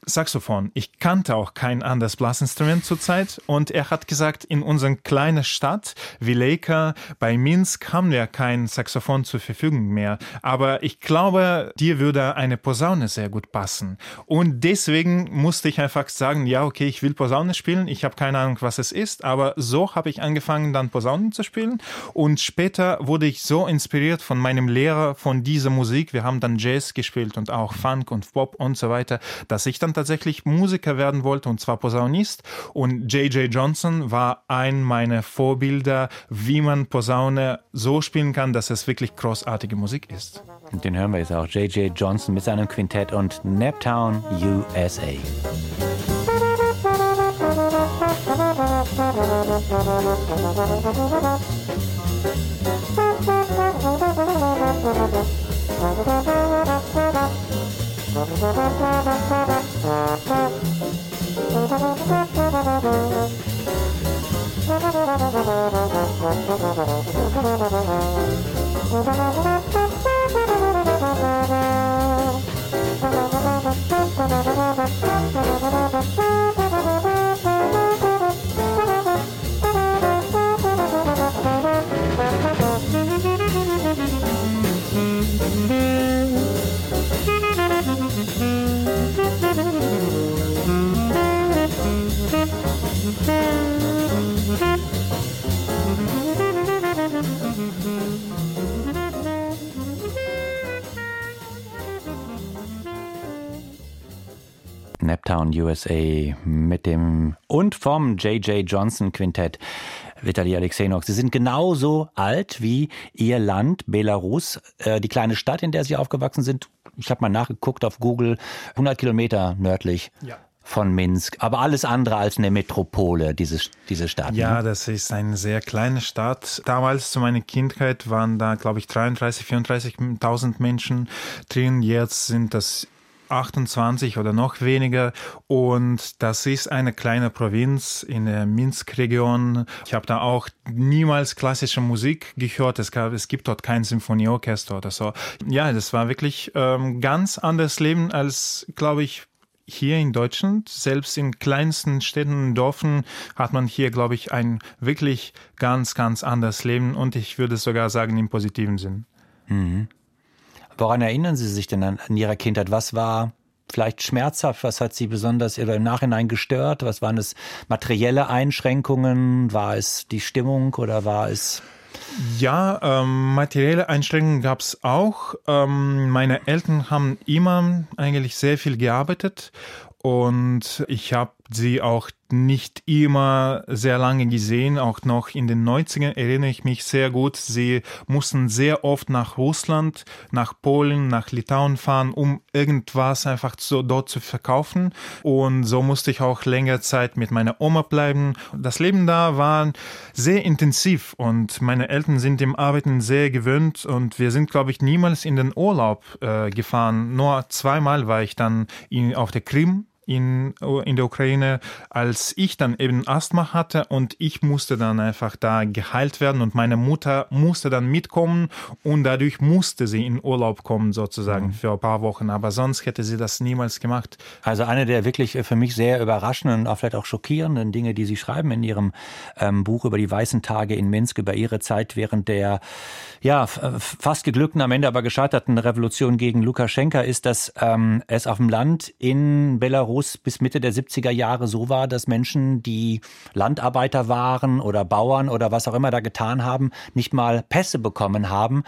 Saxophon. Ich kannte auch kein anderes Blasinstrument zurzeit und er hat gesagt, in unserer kleinen Stadt Vileika bei Minsk haben wir kein Saxophon zur Verfügung mehr, aber ich glaube, dir würde eine Posaune sehr gut passen und deswegen musste ich einfach sagen, ja okay, ich will Posaune spielen, ich habe keine Ahnung, was es ist, aber so habe ich angefangen dann Posaunen zu spielen und später wurde ich so inspiriert von meinem Lehrer, von dieser Musik, wir haben dann Jazz gespielt und auch Funk und Pop und so weiter, dass ich dann tatsächlich Musiker werden wollte, und zwar Posaunist. Und J J. Johnson war ein meiner Vorbilder, wie man Posaune so spielen kann, dass es wirklich großartige Musik ist. Und den hören wir jetzt auch. J J. Johnson mit seinem Quintett und Naptown U S A. Naptown U S A mit dem und vom J J. Johnson Quintett. Vitali Alexenok, Sie sind genauso alt wie Ihr Land Belarus, äh, die kleine Stadt, in der Sie aufgewachsen sind. Ich habe mal nachgeguckt auf Google, hundert Kilometer nördlich. Ja. Von Minsk, aber alles andere als eine Metropole, diese, diese Stadt. Ja, ne? Das ist eine sehr kleine Stadt. Damals zu meiner Kindheit waren da, glaube ich, dreiunddreißigtausend, vierunddreißigtausend Menschen drin. Jetzt sind das achtundzwanzig oder noch weniger und das ist eine kleine Provinz in der Minsk-Region. Ich habe da auch niemals klassische Musik gehört. Es gab, es gibt dort kein Symphonieorchester oder so. Ja, das war wirklich ähm, ganz anderes Leben als, glaube ich, hier in Deutschland. Selbst in kleinsten Städten und Dörfern hat man hier, glaube ich, ein wirklich ganz, ganz anderes Leben und ich würde sogar sagen im positiven Sinn. Mhm. Woran erinnern Sie sich denn an, an Ihrer Kindheit? Was war vielleicht schmerzhaft? Was hat Sie besonders oder im Nachhinein gestört? Was waren es materielle Einschränkungen? War es die Stimmung oder war es... Ja, ähm, materielle Einschränkungen gab es auch. Ähm, meine Eltern haben immer eigentlich sehr viel gearbeitet und ich habe sie auch nicht immer sehr lange gesehen, auch noch in den neunzigern erinnere ich mich sehr gut. Sie mussten sehr oft nach Russland, nach Polen, nach Litauen fahren, um irgendwas einfach so dort zu verkaufen. Und so musste ich auch längere Zeit mit meiner Oma bleiben. Das Leben da war sehr intensiv und meine Eltern sind dem Arbeiten sehr gewöhnt und wir sind, glaube ich, niemals in den Urlaub äh, gefahren. Nur zweimal war ich dann in, auf der Krim. in, in der Ukraine, als ich dann eben Asthma hatte und ich musste dann einfach da geheilt werden und meine Mutter musste dann mitkommen und dadurch musste sie in Urlaub kommen sozusagen für ein paar Wochen, aber sonst hätte sie das niemals gemacht. Also eine der wirklich für mich sehr überraschenden, vielleicht auch schockierenden Dinge, die Sie schreiben in Ihrem ähm, Buch über die weißen Tage in Minsk, über Ihre Zeit während der ja fast geglückten, am Ende aber gescheiterten Revolution gegen Lukaschenka, ist, dass ähm, es auf dem Land in Belarus bis Mitte der siebziger Jahre so war, dass Menschen, die Landarbeiter waren oder Bauern oder was auch immer da getan haben, nicht mal Pässe bekommen haben,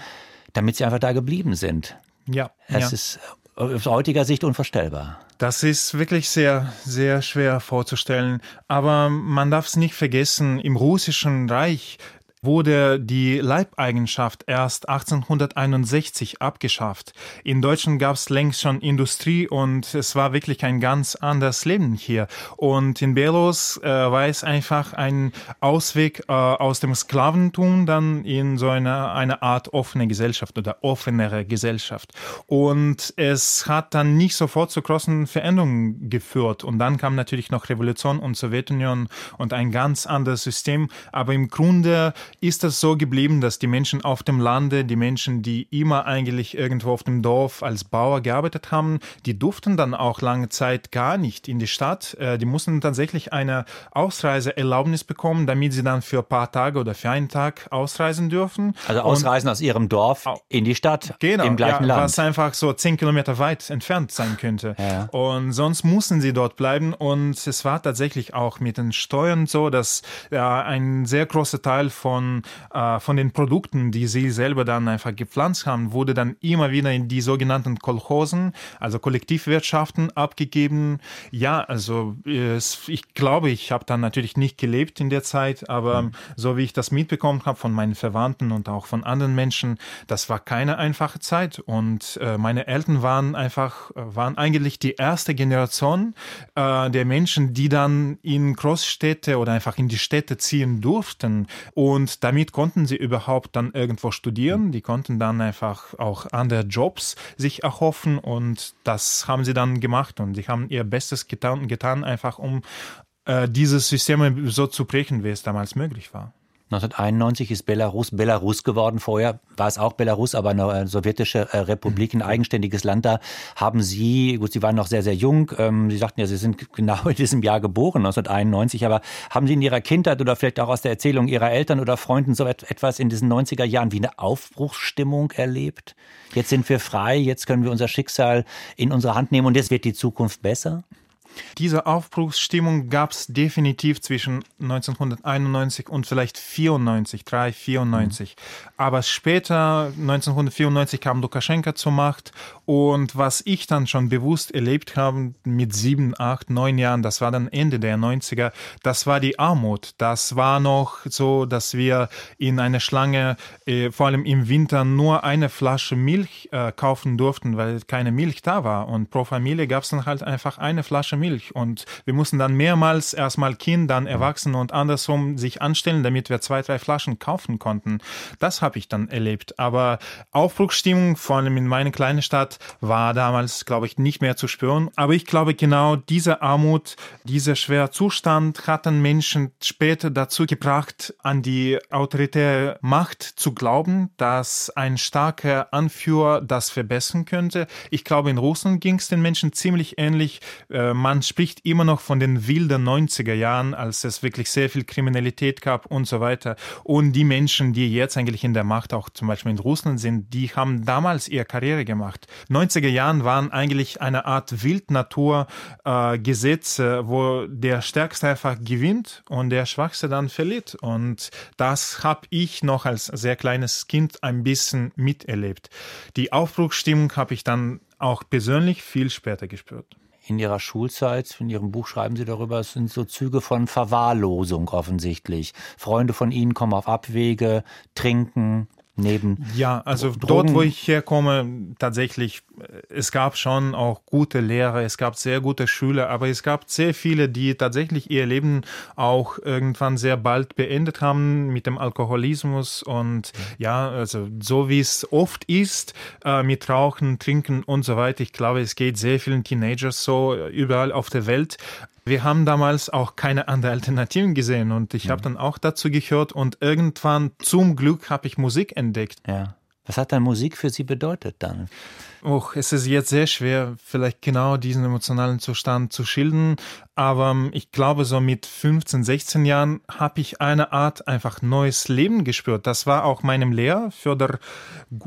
damit sie einfach da geblieben sind. Ja. Es ja. ist aus heutiger Sicht unvorstellbar. Das ist wirklich sehr, sehr schwer vorzustellen. Aber man darf es nicht vergessen, im Russischen Reich wurde die Leibeigenschaft erst achtzehnhunderteinundsechzig abgeschafft. In Deutschland gab es längst schon Industrie und es war wirklich ein ganz anderes Leben hier. Und in Belarus äh, war es einfach ein Ausweg äh, aus dem Sklaventum dann in so eine, eine Art offene Gesellschaft oder offenere Gesellschaft. Und es hat dann nicht sofort zu großen Veränderungen geführt. Und dann kam natürlich noch Revolution und Sowjetunion und ein ganz anderes System. Aber im Grunde ist das so geblieben, dass die Menschen auf dem Lande, die Menschen, die immer eigentlich irgendwo auf dem Dorf als Bauer gearbeitet haben, die durften dann auch lange Zeit gar nicht in die Stadt. Die mussten tatsächlich eine Ausreiseerlaubnis bekommen, damit sie dann für ein paar Tage oder für einen Tag ausreisen dürfen. Also ausreisen und aus ihrem Dorf in die Stadt, genau, im gleichen ja, Land. Was einfach so zehn Kilometer weit entfernt sein könnte. Ja. Und sonst mussten sie dort bleiben. Und es war tatsächlich auch mit den Steuern so, dass ja, ein sehr großer Teil von Von, äh, von den Produkten, die sie selber dann einfach gepflanzt haben, wurde dann immer wieder in die sogenannten Kolchosen, also Kollektivwirtschaften, abgegeben. Ja, also es, ich glaube, ich habe dann natürlich nicht gelebt in der Zeit, aber mhm. so wie ich das mitbekommen habe von meinen Verwandten und auch von anderen Menschen, das war keine einfache Zeit. Und äh, meine Eltern waren einfach, waren eigentlich die erste Generation äh, der Menschen, die dann in Großstädte oder einfach in die Städte ziehen durften. Und Und damit konnten sie überhaupt dann irgendwo studieren. Die konnten dann einfach auch andere Jobs sich erhoffen. Und das haben sie dann gemacht. Und sie haben ihr Bestes getan, getan einfach um äh, dieses System so zu brechen, wie es damals möglich war. neunzehnhunderteinundneunzig ist Belarus Belarus geworden. Vorher war es auch Belarus, aber eine sowjetische Republik, ein eigenständiges Land. Da haben Sie, gut, Sie waren noch sehr, sehr jung. Ähm, Sie sagten ja, Sie sind genau in diesem Jahr geboren, neunzehnhunderteinundneunzig. Aber haben Sie in Ihrer Kindheit oder vielleicht auch aus der Erzählung Ihrer Eltern oder Freunden so et- etwas in diesen neunziger Jahren wie eine Aufbruchsstimmung erlebt? Jetzt sind wir frei, jetzt können wir unser Schicksal in unsere Hand nehmen und jetzt wird die Zukunft besser? Diese Aufbruchsstimmung gab es definitiv zwischen neunzehnhunderteinundneunzig und vielleicht vierundneunzig, drei, vierundneunzig. Mhm. Aber später, neunzehnhundertvierundneunzig, kam Lukaschenka zur Macht. Und was ich dann schon bewusst erlebt habe mit sieben, acht, neun Jahren, das war dann Ende der neunziger, das war die Armut. Das war noch so, dass wir in einer Schlange, äh, vor allem im Winter, nur eine Flasche Milch äh, kaufen durften, weil keine Milch da war. Und pro Familie gab es dann halt einfach eine Flasche Milch. Und wir mussten dann mehrmals erstmal Kind, dann Erwachsene und andersrum sich anstellen, damit wir zwei, drei Flaschen kaufen konnten. Das habe ich dann erlebt. Aber Aufbruchsstimmung, vor allem in meiner kleinen Stadt, war damals, glaube ich, nicht mehr zu spüren. Aber ich glaube, genau diese Armut, dieser schwere Zustand hat dann Menschen später dazu gebracht, an die autoritäre Macht zu glauben, dass ein starker Anführer das verbessern könnte. Ich glaube, in Russland ging es den Menschen ziemlich ähnlich. Man Man spricht immer noch von den wilden neunziger Jahren, als es wirklich sehr viel Kriminalität gab und so weiter. Und die Menschen, die jetzt eigentlich in der Macht, auch zum Beispiel in Russland sind, die haben damals ihre Karriere gemacht. neunziger Jahren waren eigentlich eine Art Wildnaturgesetze, äh, wo der Stärkste einfach gewinnt und der Schwachste dann verliert. Und das habe ich noch als sehr kleines Kind ein bisschen miterlebt. Die Aufbruchsstimmung habe ich dann auch persönlich viel später gespürt. In Ihrer Schulzeit, in Ihrem Buch schreiben Sie darüber, es sind so Züge von Verwahrlosung offensichtlich. Freunde von Ihnen kommen auf Abwege, trinken, neben Ja, also Drogen. Dort, wo ich herkomme, tatsächlich, es gab schon auch gute Lehrer, es gab sehr gute Schüler, aber es gab sehr viele, die tatsächlich ihr Leben auch irgendwann sehr bald beendet haben mit dem Alkoholismus und ja, also so wie es oft ist, mit Rauchen, Trinken und so weiter. Ich glaube, es geht sehr vielen Teenagers so, überall auf der Welt. Wir haben damals auch keine anderen Alternativen gesehen und ich habe dann auch dazu gehört und irgendwann zum Glück habe ich Musik entdeckt. Ja. Was hat dann Musik für Sie bedeutet dann? Och, es ist jetzt sehr schwer, vielleicht genau diesen emotionalen Zustand zu schildern, aber ich glaube, so mit fünfzehn, sechzehn Jahren habe ich eine Art einfach neues Leben gespürt. Das war auch meinem Lehrer, Fjodor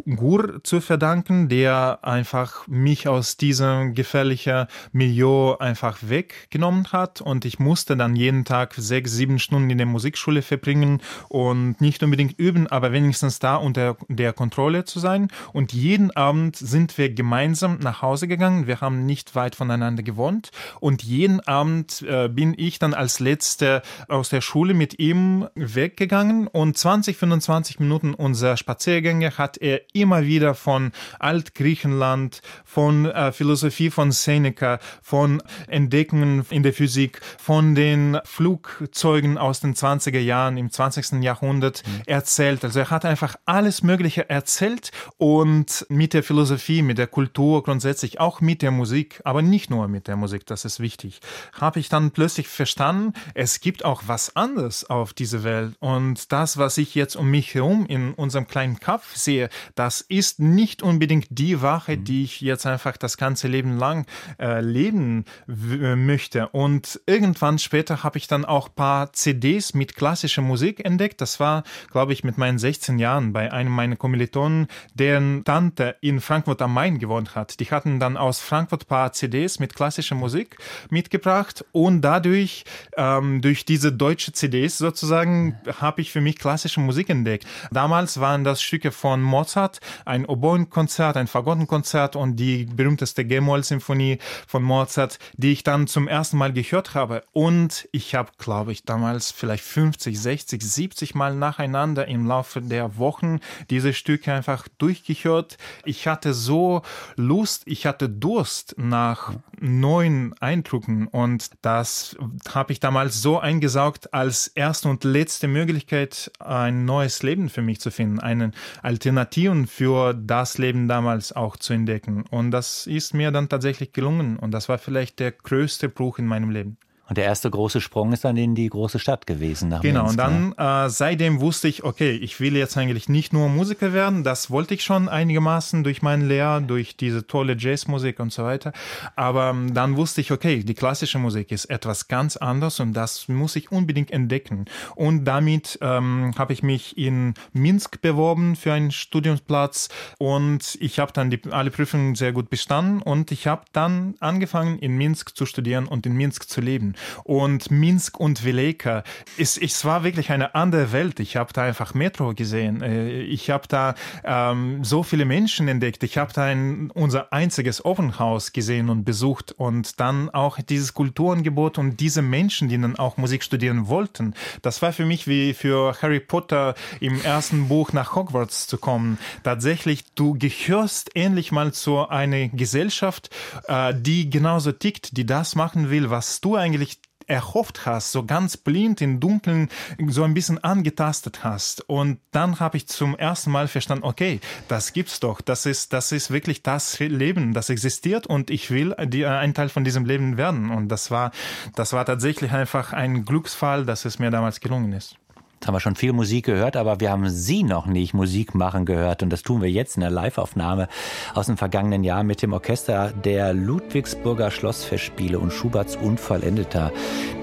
Gur, zu verdanken, der einfach mich aus diesem gefährlichen Milieu einfach weggenommen hat und ich musste dann jeden Tag sechs, sieben Stunden in der Musikschule verbringen und nicht unbedingt üben, aber wenigstens da unter der Kontrolle zu sein und jeden Abend sind wir Wir gemeinsam nach Hause gegangen. Wir haben nicht weit voneinander gewohnt und jeden Abend äh, bin ich dann als Letzter aus der Schule mit ihm weggegangen und zwanzig, fünfundzwanzig Minuten unserer Spaziergänge hat er immer wieder von Altgriechenland, von äh, Philosophie von Seneca, von Entdeckungen in der Physik, von den Flugzeugen aus den zwanziger Jahren im zwanzigsten Jahrhundert mhm. erzählt. Also er hat einfach alles Mögliche erzählt und mit der Philosophie, mit der Kultur grundsätzlich, auch mit der Musik, aber nicht nur mit der Musik, das ist wichtig, habe ich dann plötzlich verstanden, es gibt auch was anderes auf dieser Welt und das, was ich jetzt um mich herum in unserem kleinen Kopf sehe, das ist nicht unbedingt die Wahrheit, die ich jetzt einfach das ganze Leben lang äh, leben w- möchte und irgendwann später habe ich dann auch ein paar C Ds mit klassischer Musik entdeckt, das war, glaube ich, mit meinen sechzehn Jahren bei einem meiner Kommilitonen, deren Tante in Frankfurt am Main gewohnt hat. Die hatten dann aus Frankfurt ein paar C Ds mit klassischer Musik mitgebracht und dadurch, ähm, durch diese deutsche C Ds sozusagen, habe ich für mich klassische Musik entdeckt. Damals waren das Stücke von Mozart, ein Oboenkonzert, ein Fagottenkonzert und die berühmteste G-Moll-Symphonie von Mozart, die ich dann zum ersten Mal gehört habe. Und ich habe, glaube ich, damals vielleicht fünfzig, sechzig, siebzig Mal nacheinander im Laufe der Wochen diese Stücke einfach durchgehört. Ich hatte so Lust, ich hatte Durst nach neuen Eindrücken und das habe ich damals so eingesaugt als erste und letzte Möglichkeit, ein neues Leben für mich zu finden, einen Alternativen für das Leben damals auch zu entdecken und das ist mir dann tatsächlich gelungen und das war vielleicht der größte Bruch in meinem Leben. Und der erste große Sprung ist dann in die große Stadt gewesen. Nach genau, Minsk, und dann äh, seitdem wusste ich, okay, ich will jetzt eigentlich nicht nur Musiker werden, das wollte ich schon einigermaßen durch meinen Lehrer, durch diese tolle Jazzmusik und so weiter, aber ähm, dann wusste ich, okay, die klassische Musik ist etwas ganz anderes und das muss ich unbedingt entdecken. Und damit ähm, habe ich mich in Minsk beworben für einen Studienplatz und ich habe dann die, alle Prüfungen sehr gut bestanden und ich habe dann angefangen, in Minsk zu studieren und in Minsk zu leben. Und Minsk und Vileika, es, es war wirklich eine andere Welt. Ich habe da einfach Metro gesehen. Ich habe da ähm, so viele Menschen entdeckt. Ich habe da ein, unser einziges Opernhaus gesehen und besucht. Und dann auch dieses Kulturangebot und diese Menschen, die dann auch Musik studieren wollten. Das war für mich wie für Harry Potter im ersten Buch nach Hogwarts zu kommen. Tatsächlich, du gehörst endlich mal zu einer Gesellschaft, äh, die genauso tickt, die das machen will, was du eigentlich erhofft hast, so ganz blind im Dunkeln, so ein bisschen angetastet hast. Und dann habe ich zum ersten Mal verstanden, okay, das gibt's doch, das ist, das ist wirklich das Leben, das existiert und ich will die, ein Teil von diesem Leben werden. Und das war, das war tatsächlich einfach ein Glücksfall, dass es mir damals gelungen ist. Jetzt haben wir schon viel Musik gehört, aber wir haben Sie noch nicht Musik machen gehört. Und das tun wir jetzt in der Live-Aufnahme aus dem vergangenen Jahr mit dem Orchester der Ludwigsburger Schlossfestspiele und Schuberts Unvollendeter,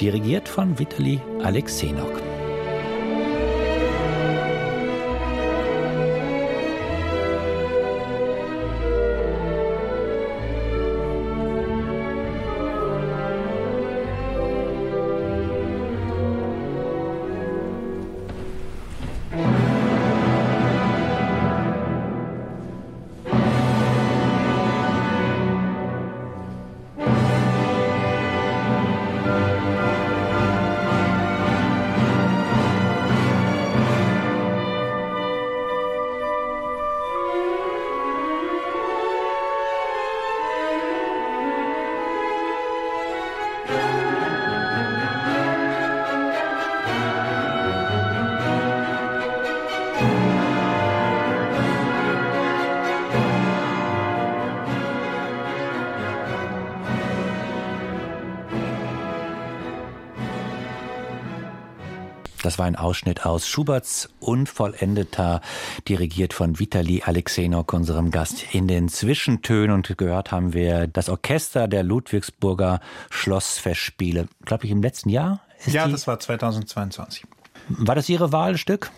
dirigiert von Vitali Alexenok. Das war ein Ausschnitt aus Schuberts Unvollendeter, dirigiert von Vitali Alexenok, unserem Gast in den Zwischentönen. Und gehört haben wir das Orchester der Ludwigsburger Schlossfestspiele, glaube ich, im letzten Jahr? Ist ja, die? Das war zweitausendzweiundzwanzig. War das Ihre Wahlstück?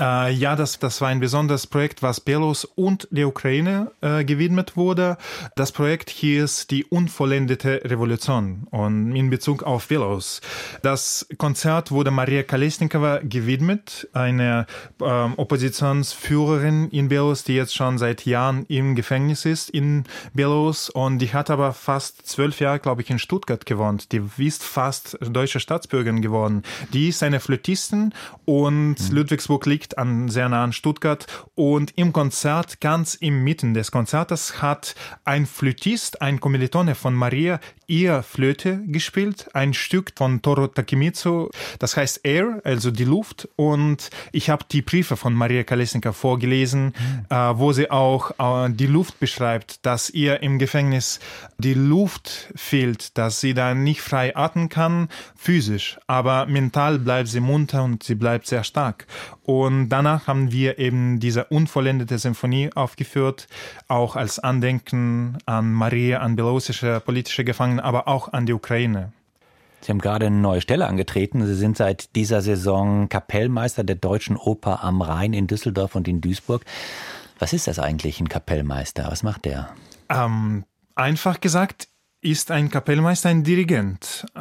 Äh, ja, das, das war ein besonderes Projekt, was Belarus und der Ukraine äh, gewidmet wurde. Das Projekt hieß die unvollendete Revolution und in Bezug auf Belarus. Das Konzert wurde Maria Kalesnikova gewidmet, eine äh, Oppositionsführerin in Belarus, die jetzt schon seit Jahren im Gefängnis ist in Belarus, und die hat aber fast zwölf Jahre, glaube ich, in Stuttgart gewohnt. Die ist fast deutsche Staatsbürgerin geworden. Die ist eine Flötistin und mhm. Ludwigsburg liegt an sehr nah an Stuttgart, und im Konzert, ganz inmitten des Konzertes, hat ein Flötist, ein Kommilitone von Maria, ihr Flöte gespielt, ein Stück von Tōru Takemitsu, das heißt Air, also die Luft, und ich habe die Briefe von Maria Kalesnikova vorgelesen, mhm. äh, wo sie auch äh, die Luft beschreibt, dass ihr im Gefängnis die Luft fehlt, dass sie da nicht frei atmen kann, physisch, aber mental bleibt sie munter und sie bleibt sehr stark. Und Und danach haben wir eben diese unvollendete Symphonie aufgeführt, auch als Andenken an Maria, an belarussische politische Gefangene, aber auch an die Ukraine. Sie haben gerade eine neue Stelle angetreten. Sie sind seit dieser Saison Kapellmeister der Deutschen Oper am Rhein in Düsseldorf und in Duisburg. Was ist das eigentlich, ein Kapellmeister? Was macht der? Ähm, einfach gesagt, ist ein Kapellmeister ein Dirigent, äh,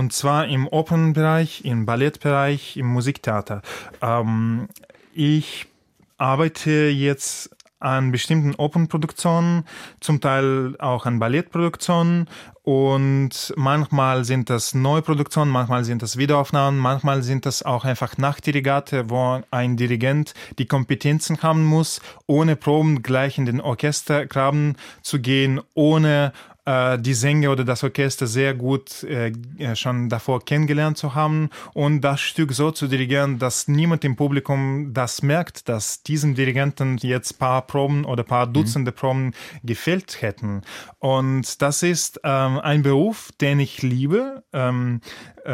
und zwar im Opernbereich, im Ballettbereich, im Musiktheater. Ähm, ich arbeite jetzt an bestimmten Opernproduktionen, zum Teil auch an Ballettproduktionen, und manchmal sind das Neuproduktionen, manchmal sind das Wiederaufnahmen, manchmal sind das auch einfach Nachtdirigate, wo ein Dirigent die Kompetenzen haben muss, ohne Proben gleich in den Orchestergraben zu gehen, ohne die Sänger oder das Orchester sehr gut äh, schon davor kennengelernt zu haben und das Stück so zu dirigieren, dass niemand im Publikum das merkt, dass diesem Dirigenten jetzt ein paar Proben oder ein paar Dutzende mhm. Proben gefehlt hätten. Und das ist ähm, ein Beruf, den ich liebe, ähm, äh,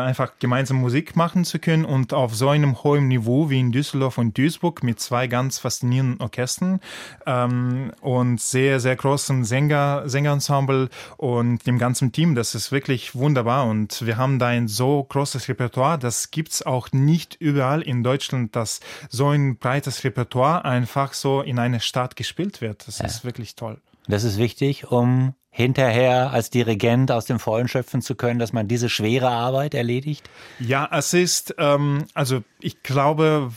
einfach gemeinsam Musik machen zu können und auf so einem hohen Niveau wie in Düsseldorf und Duisburg mit zwei ganz faszinierenden Orchestern ähm, und sehr, sehr großen Sänger, Sängerensemble und dem ganzen Team. Das ist wirklich wunderbar und wir haben da ein so großes Repertoire, das gibt es auch nicht überall in Deutschland, dass so ein breites Repertoire einfach so in einer Stadt gespielt wird. Das ja. ist wirklich toll. Das ist wichtig, um hinterher als Dirigent aus dem Vollen schöpfen zu können, dass man diese schwere Arbeit erledigt? Ja, es ist, ähm, also ich glaube,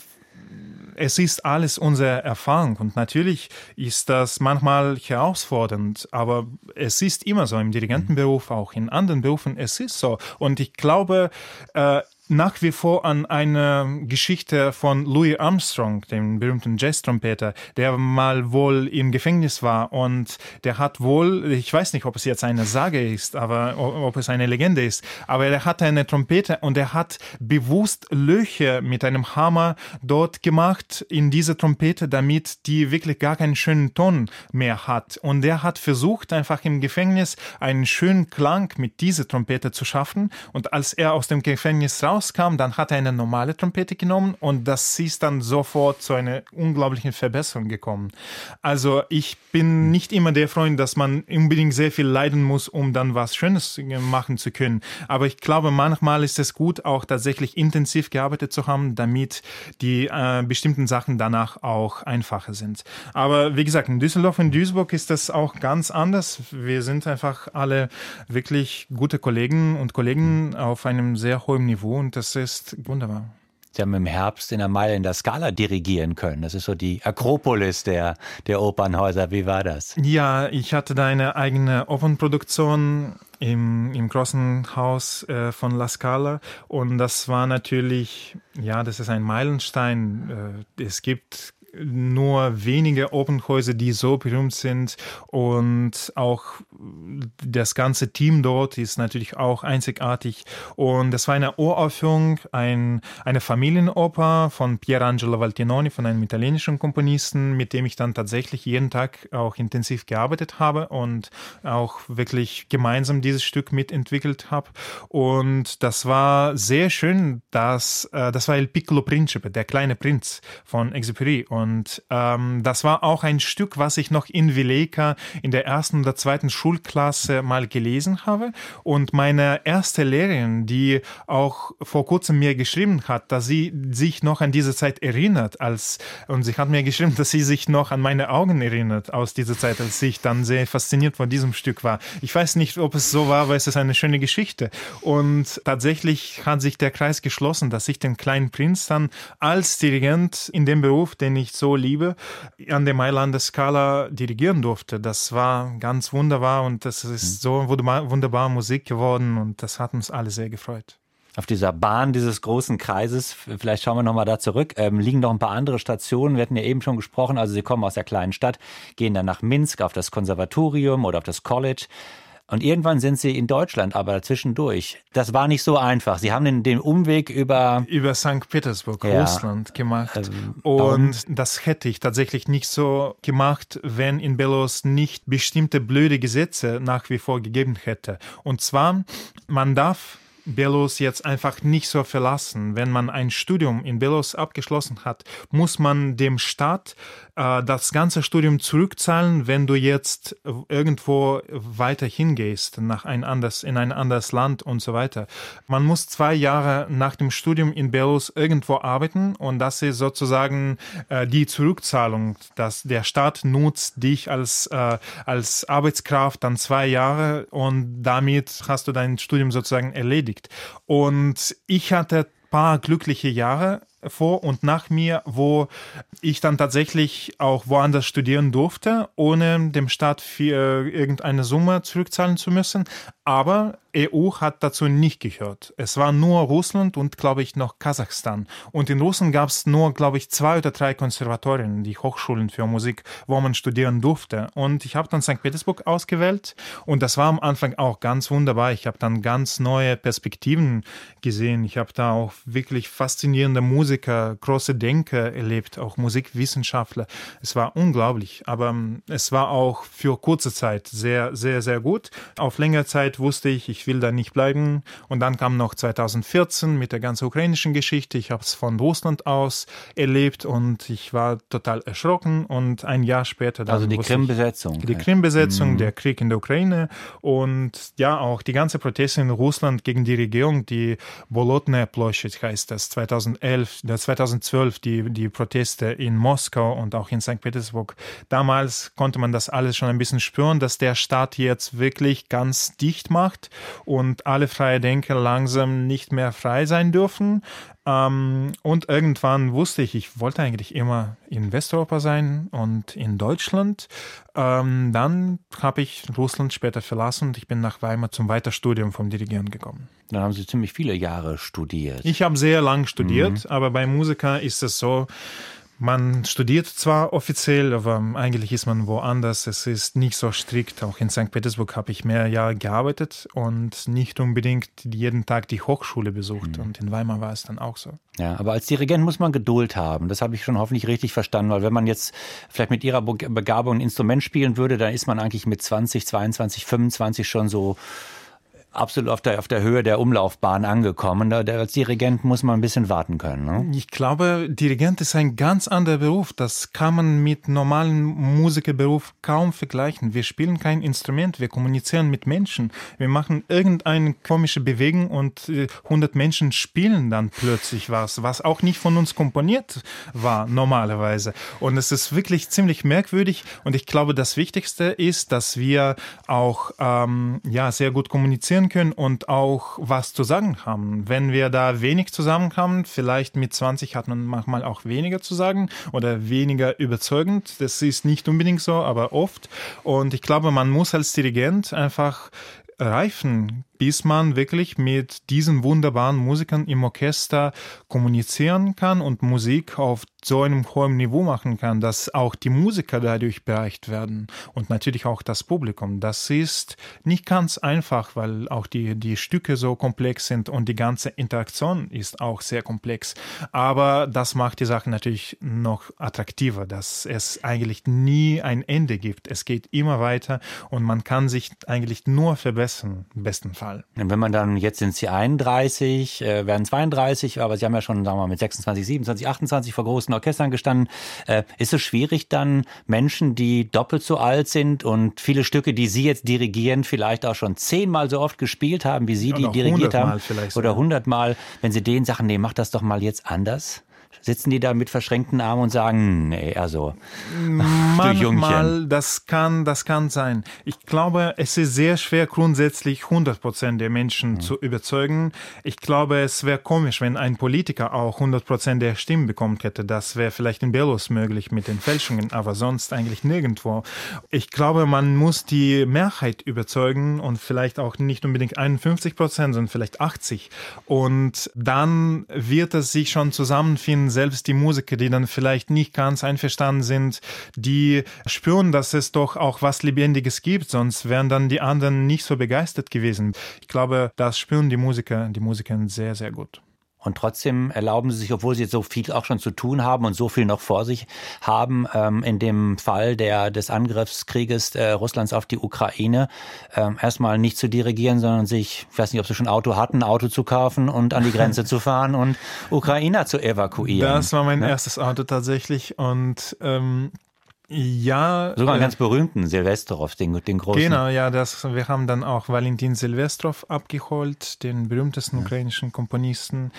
es ist alles unsere Erfahrung und natürlich ist das manchmal herausfordernd, aber es ist immer so im Dirigentenberuf, auch in anderen Berufen, es ist so. Und ich glaube äh, nach wie vor an eine Geschichte von Louis Armstrong, dem berühmten Jazztrompeter, der mal wohl im Gefängnis war und der hat wohl, ich weiß nicht, ob es jetzt eine Sage ist, aber ob es eine Legende ist, aber er hatte eine Trompete und er hat bewusst Löcher mit einem Hammer dort gemacht in diese Trompete, damit die wirklich gar keinen schönen Ton mehr hat. Und er hat versucht, einfach im Gefängnis einen schönen Klang mit dieser Trompete zu schaffen. Und als er aus dem Gefängnis rauskam, dann hat er eine normale Trompete genommen und das ist dann sofort zu einer unglaublichen Verbesserung gekommen. Also ich bin nicht immer der Freund, dass man unbedingt sehr viel leiden muss, um dann was Schönes machen zu können. Aber ich glaube, manchmal ist es gut, auch tatsächlich intensiv gearbeitet zu haben, damit die äh, bestimmten Sachen danach auch einfacher sind. Aber wie gesagt, in Düsseldorf und Duisburg ist das auch ganz anders. Wir sind einfach alle wirklich gute Kollegen und Kollegen auf einem sehr hohen Niveau. Und das ist wunderbar. Sie haben im Herbst in der Meile in der Scala dirigieren können. Das ist so die Akropolis der, der Opernhäuser. Wie war das? Ja, ich hatte da eine eigene Opernproduktion im, im großen Haus äh, von La Scala. Und das war natürlich, ja, das ist ein Meilenstein. Äh, es gibt nur wenige Opernhäuser, die so berühmt sind, und auch das ganze Team dort ist natürlich auch einzigartig. Und das war eine Uraufführung, ein, eine Familienoper von Pierangelo Valtinoni, von einem italienischen Komponisten, mit dem ich dann tatsächlich jeden Tag auch intensiv gearbeitet habe und auch wirklich gemeinsam dieses Stück mitentwickelt habe. Und das war sehr schön, dass äh, das war El Piccolo Principe, der kleine Prinz von Exupéry. Und ähm, das war auch ein Stück, was ich noch in Vileika in der ersten oder zweiten Schulklasse mal gelesen habe. Und meine erste Lehrerin, die auch vor kurzem mir geschrieben hat, dass sie sich noch an diese Zeit erinnert, als, und sie hat mir geschrieben, dass sie sich noch an meine Augen erinnert aus dieser Zeit, als ich dann sehr fasziniert von diesem Stück war. Ich weiß nicht, ob es so war, aber es ist eine schöne Geschichte. Und tatsächlich hat sich der Kreis geschlossen, dass ich den kleinen Prinz dann als Dirigent in dem Beruf, den ich so liebe, an der Mailander Scala dirigieren durfte. Das war ganz wunderbar und das ist so wunderbare Musik geworden und das hat uns alle sehr gefreut. Auf dieser Bahn dieses großen Kreises, vielleicht schauen wir nochmal da zurück, ähm, liegen noch ein paar andere Stationen, wir hatten ja eben schon gesprochen, also Sie kommen aus der kleinen Stadt, gehen dann nach Minsk auf das Konservatorium oder auf das College. Und irgendwann sind Sie in Deutschland, aber zwischendurch. Das war nicht so einfach. Sie haben den, den Umweg über... Über Sankt Petersburg, ja, Russland gemacht. Ähm, und warum? Das hätte ich tatsächlich nicht so gemacht, wenn in Belarus nicht bestimmte blöde Gesetze nach wie vor gegeben hätte. Und zwar, man darf Belarus jetzt einfach nicht so verlassen. Wenn man ein Studium in Belarus abgeschlossen hat, muss man dem Staat äh, das ganze Studium zurückzahlen, wenn du jetzt irgendwo weiter hingehst, nach ein anderes, in ein anderes Land und so weiter. Man muss zwei Jahre nach dem Studium in Belarus irgendwo arbeiten und das ist sozusagen äh, die Zurückzahlung, dass der Staat nutzt dich als, äh, als Arbeitskraft dann zwei Jahre und damit hast du dein Studium sozusagen erledigt. Und ich hatte ein paar glückliche Jahre vor und nach mir, wo ich dann tatsächlich auch woanders studieren durfte, ohne dem Staat für irgendeine Summe zurückzahlen zu müssen. Aber E U hat dazu nicht gehört. Es war nur Russland und, glaube ich, noch Kasachstan. Und in Russland gab es nur, glaube ich, zwei oder drei Konservatorien, die Hochschulen für Musik, wo man studieren durfte. Und ich habe dann Sankt Petersburg ausgewählt und das war am Anfang auch ganz wunderbar. Ich habe dann ganz neue Perspektiven gesehen. Ich habe da auch wirklich faszinierende Musiker, große Denker erlebt, auch Musikwissenschaftler. Es war unglaublich, aber es war auch für kurze Zeit sehr, sehr, sehr gut. Auf längere Zeit wusste ich, ich will da nicht bleiben. Und dann kam noch zweitausendvierzehn mit der ganzen ukrainischen Geschichte. Ich habe es von Russland aus erlebt und ich war total erschrocken. Und ein Jahr später dann... Also die Krim-Besetzung. Die Krim-Besetzung, mhm. der Krieg in der Ukraine und ja, auch die ganze Proteste in Russland gegen die Regierung, die Bolotnaja Ploschtschad heißt das, zweitausendelf, zweitausendzwölf, die, die Proteste in Moskau und auch in Sankt Petersburg. Damals konnte man das alles schon ein bisschen spüren, dass der Staat jetzt wirklich ganz dicht macht und alle freie Denker langsam nicht mehr frei sein dürfen. Ähm, und irgendwann wusste ich, ich wollte eigentlich immer in Westeuropa sein und in Deutschland. Ähm, dann habe ich Russland später verlassen und ich bin nach Weimar zum Weiterstudium vom Dirigieren gekommen. Dann haben Sie ziemlich viele Jahre studiert. Ich habe sehr lang studiert, mhm. aber bei Musiker ist es so, man studiert zwar offiziell, aber eigentlich ist man woanders. Es ist nicht so strikt. Auch in Sankt Petersburg habe ich mehr Jahre gearbeitet und nicht unbedingt jeden Tag die Hochschule besucht. Mhm. Und in Weimar war es dann auch so. Ja, aber als Dirigent muss man Geduld haben. Das habe ich schon hoffentlich richtig verstanden, weil wenn man jetzt vielleicht mit Ihrer Begabung ein Instrument spielen würde, dann ist man eigentlich mit zwanzig, zweiundzwanzig, fünfundzwanzig schon so absolut auf der, auf der Höhe der Umlaufbahn angekommen. Da, als Dirigent muss man ein bisschen warten können. Ne? Ich glaube, Dirigent ist ein ganz anderer Beruf. Das kann man mit normalem Musikerberuf kaum vergleichen. Wir spielen kein Instrument, wir kommunizieren mit Menschen. Wir machen irgendeine komische Bewegung und äh, hundert Menschen spielen dann plötzlich was, was auch nicht von uns komponiert war normalerweise. Und es ist wirklich ziemlich merkwürdig. Und ich glaube, das Wichtigste ist, dass wir auch ähm, ja, sehr gut kommunizieren können und auch was zu sagen haben. Wenn wir da wenig zusammen haben, vielleicht mit zwanzig hat man manchmal auch weniger zu sagen oder weniger überzeugend. Das ist nicht unbedingt so, aber oft. Und ich glaube, man muss als Dirigent einfach reifen bis man wirklich mit diesen wunderbaren Musikern im Orchester kommunizieren kann und Musik auf so einem hohen Niveau machen kann, dass auch die Musiker dadurch bereichert werden und natürlich auch das Publikum. Das ist nicht ganz einfach, weil auch die, die Stücke so komplex sind und die ganze Interaktion ist auch sehr komplex. Aber das macht die Sache natürlich noch attraktiver, dass es eigentlich nie ein Ende gibt. Es geht immer weiter und man kann sich eigentlich nur verbessern, im besten Fall. Wenn man dann jetzt sind sie einunddreißig, werden zweiunddreißig, aber sie haben ja schon, sagen wir mal, mit sechsundzwanzig, siebenundzwanzig, achtundzwanzig vor großen Orchestern gestanden. Äh, ist es schwierig dann, Menschen, die doppelt so alt sind und viele Stücke, die Sie jetzt dirigieren, vielleicht auch schon zehnmal so oft gespielt haben, wie Sie die dirigiert haben oder hundertmal, wenn Sie denen sagen, nee, mach das doch mal jetzt anders? Sitzen die da mit verschränkten Armen und sagen, nee, also, manchmal, du Jungchen. Das kann, das kann sein. Ich glaube, es ist sehr schwer, grundsätzlich hundert Prozent der Menschen mhm. zu überzeugen. Ich glaube, es wäre komisch, wenn ein Politiker auch hundert Prozent der Stimmen bekommen hätte. Das wäre vielleicht in Belarus möglich mit den Fälschungen, aber sonst eigentlich nirgendwo. Ich glaube, man muss die Mehrheit überzeugen und vielleicht auch nicht unbedingt einundfünfzig Prozent, sondern vielleicht achtzig. Und dann wird es sich schon zusammenfinden. Selbst die Musiker, die dann vielleicht nicht ganz einverstanden sind, die spüren, dass es doch auch was Lebendiges gibt, sonst wären dann die anderen nicht so begeistert gewesen. Ich glaube, das spüren die Musiker, die Musikerinnen sehr, sehr gut. Und trotzdem erlauben sie sich, obwohl sie jetzt so viel auch schon zu tun haben und so viel noch vor sich haben, ähm, in dem Fall der, des Angriffskrieges äh, Russlands auf die Ukraine, ähm, erstmal nicht zu dirigieren, sondern sich, ich weiß nicht, ob sie schon ein Auto hatten, ein Auto zu kaufen und an die Grenze zu fahren und Ukrainer zu evakuieren. Das war mein ja? erstes Auto tatsächlich und... Ähm Ja. Sogar einen äh, ganz berühmten Silvestrov, den, den großen. Genau, ja, das, wir haben dann auch Valentin Silvestrov abgeholt, den berühmtesten ja. ukrainischen Komponisten.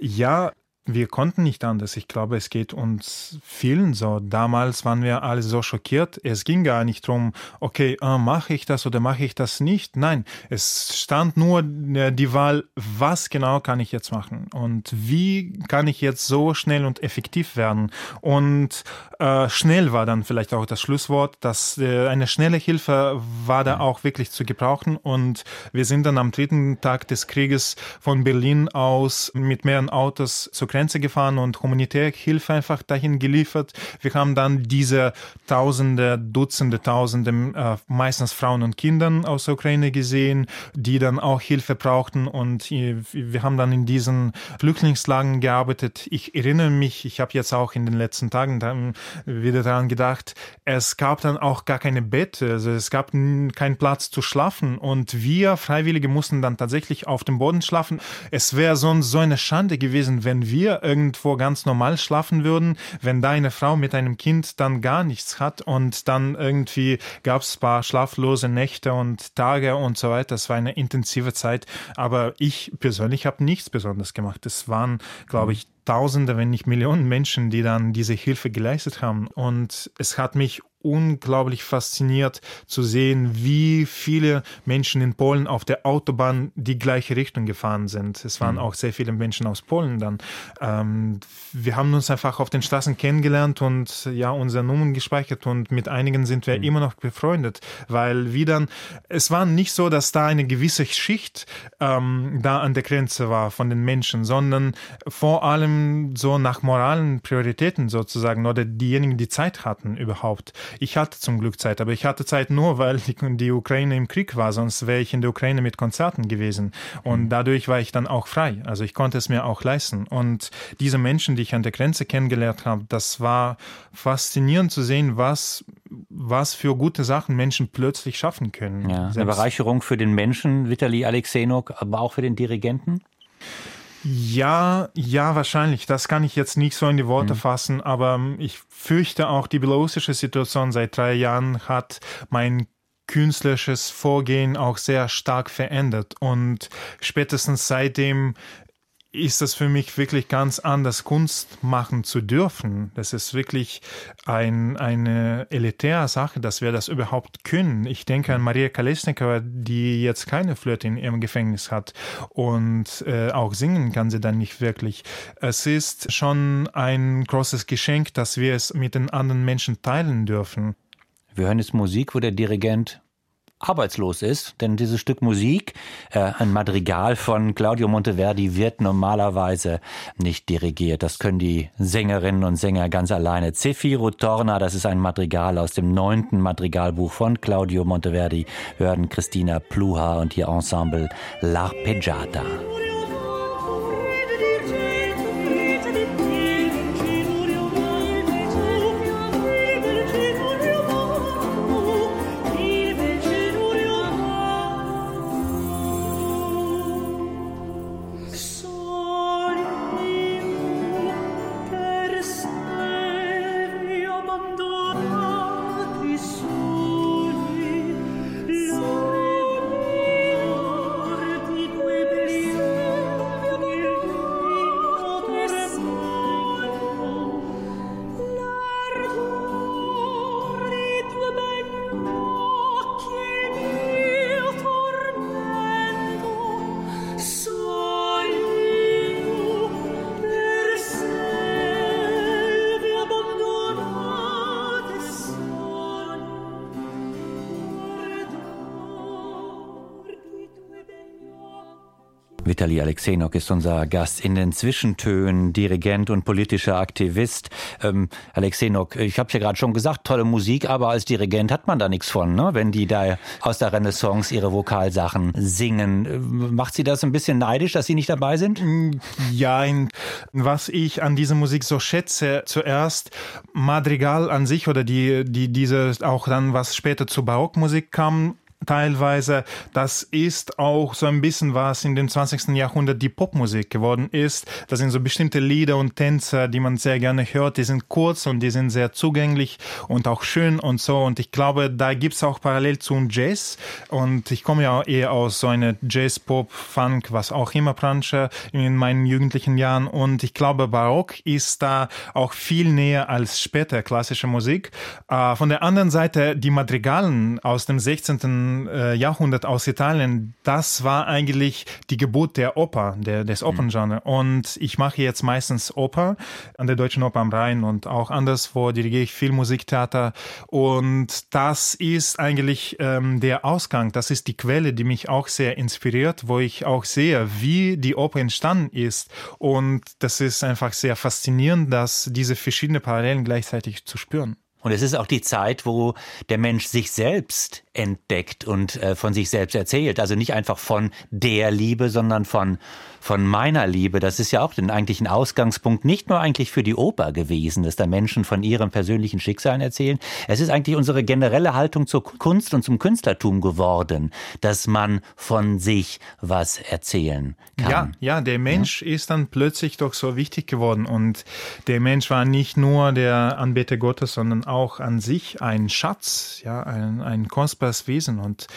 Ja, wir konnten nicht anders. Ich glaube, es geht uns vielen so. Damals waren wir alle so schockiert. Es ging gar nicht darum, okay, äh, mache ich das oder mache ich das nicht? Nein, es stand nur die Wahl, was genau kann ich jetzt machen? Und wie kann ich jetzt so schnell und effektiv werden? Und äh, schnell war dann vielleicht auch das Schlusswort, dass äh, eine schnelle Hilfe war da auch wirklich zu gebrauchen. Und wir sind dann am dritten Tag des Krieges von Berlin aus mit mehreren Autos zur Grenze gefahren und humanitäre Hilfe einfach dahin geliefert. Wir haben dann diese Tausende, Dutzende, Tausende, äh, meistens Frauen und Kindern aus der Ukraine gesehen, die dann auch Hilfe brauchten und äh, wir haben dann in diesen Flüchtlingslagern gearbeitet. Ich erinnere mich, ich habe jetzt auch in den letzten Tagen dann wieder daran gedacht, es gab dann auch gar keine Betten, also es gab n- keinen Platz zu schlafen und wir Freiwillige mussten dann tatsächlich auf dem Boden schlafen. Es wäre sonst so eine Schande gewesen, wenn wir irgendwo ganz normal schlafen würden, wenn da eine Frau mit einem Kind dann gar nichts hat und dann irgendwie gab es ein paar schlaflose Nächte und Tage und so weiter. Das war eine intensive Zeit, aber ich persönlich habe nichts Besonderes gemacht. Es waren, glaube ich, Tausende, wenn nicht Millionen Menschen, die dann diese Hilfe geleistet haben und es hat mich unglaublich fasziniert zu sehen, wie viele Menschen in Polen auf der Autobahn die gleiche Richtung gefahren sind. Es waren mhm. auch sehr viele Menschen aus Polen dann. Ähm, wir haben uns einfach auf den Straßen kennengelernt und ja, unsere Nummern gespeichert und mit einigen sind wir mhm. immer noch befreundet, weil wir dann, es war nicht so, dass da eine gewisse Schicht ähm, da an der Grenze war von den Menschen, sondern vor allem so nach moralen Prioritäten sozusagen oder diejenigen, die Zeit hatten überhaupt. Ich hatte zum Glück Zeit, aber ich hatte Zeit nur, weil die, die Ukraine im Krieg war, sonst wäre ich in der Ukraine mit Konzerten gewesen und dadurch war ich dann auch frei, also ich konnte es mir auch leisten und diese Menschen, die ich an der Grenze kennengelernt habe, das war faszinierend zu sehen, was, was für gute Sachen Menschen plötzlich schaffen können. Ja, eine Bereicherung für den Menschen, Vitali Alexenok, aber auch für den Dirigenten? Ja, ja, wahrscheinlich. Das kann ich jetzt nicht so in die Worte mhm. fassen, aber ich fürchte auch, die belarussische Situation seit drei Jahren hat mein künstlerisches Vorgehen auch sehr stark verändert und spätestens seitdem ist das für mich wirklich ganz anders, Kunst machen zu dürfen. Das ist wirklich ein, eine elitäre Sache, dass wir das überhaupt können. Ich denke an Maria Kalesnikova, die jetzt keine Flöte in ihrem Gefängnis hat und äh, auch singen kann sie dann nicht wirklich. Es ist schon ein großes Geschenk, dass wir es mit den anderen Menschen teilen dürfen. Wir hören jetzt Musik, wo der Dirigent arbeitslos ist, denn dieses Stück Musik, äh, ein Madrigal von Claudio Monteverdi, wird normalerweise nicht dirigiert. Das können die Sängerinnen und Sänger ganz alleine. Zefiro Torna, das ist ein Madrigal aus dem neunten Madrigalbuch von Claudio Monteverdi. Wir hören Christina Pluha und ihr Ensemble L'Arpeggiata. Vitali Alexenok ist unser Gast in den Zwischentönen, Dirigent und politischer Aktivist. Ähm, Alexenok, ich habe es ja gerade schon gesagt, tolle Musik, aber als Dirigent hat man da nichts von, ne? Wenn die da aus der Renaissance ihre Vokalsachen singen. Macht Sie das ein bisschen neidisch, dass Sie nicht dabei sind? Ja, was ich an dieser Musik so schätze, zuerst Madrigal an sich oder die, die diese auch dann, was später zur Barockmusik kam, teilweise, das ist auch so ein bisschen, was in dem zwanzigsten Jahrhundert die Popmusik geworden ist. Das sind so bestimmte Lieder und Tänze, die man sehr gerne hört. Die sind kurz und die sind sehr zugänglich und auch schön und so. Und ich glaube, da gibt es auch parallel zum Jazz. Und ich komme ja eher aus so einer Jazz-Pop-Funk, was auch immer Branche in meinen jugendlichen Jahren. Und ich glaube, Barock ist da auch viel näher als später klassische Musik. Von der anderen Seite, die Madrigalen aus dem sechzehnten Jahrhundert aus Italien, das war eigentlich die Geburt der Oper, der, des Operngenres. Und ich mache jetzt meistens Oper an der Deutschen Oper am Rhein und auch anderswo dirigiere ich viel Musiktheater. Und das ist eigentlich ähm, der Ausgang, das ist die Quelle, die mich auch sehr inspiriert, wo ich auch sehe, wie die Oper entstanden ist. Und das ist einfach sehr faszinierend, dass diese verschiedenen Parallelen gleichzeitig zu spüren. Und es ist auch die Zeit, wo der Mensch sich selbst entdeckt und äh, von sich selbst erzählt. Also nicht einfach von der Liebe, sondern von, von meiner Liebe. Das ist ja auch den eigentlichen Ausgangspunkt, nicht nur eigentlich für die Oper gewesen, dass da Menschen von ihrem persönlichen Schicksal erzählen. Es ist eigentlich unsere generelle Haltung zur Kunst und zum Künstlertum geworden, dass man von sich was erzählen kann. Ja, ja, der Mensch ja? ist dann plötzlich doch so wichtig geworden. Und der Mensch war nicht nur der Anbeter Gottes, sondern auch an sich ein Schatz, ja, ein, ein kostbares Wesen. Und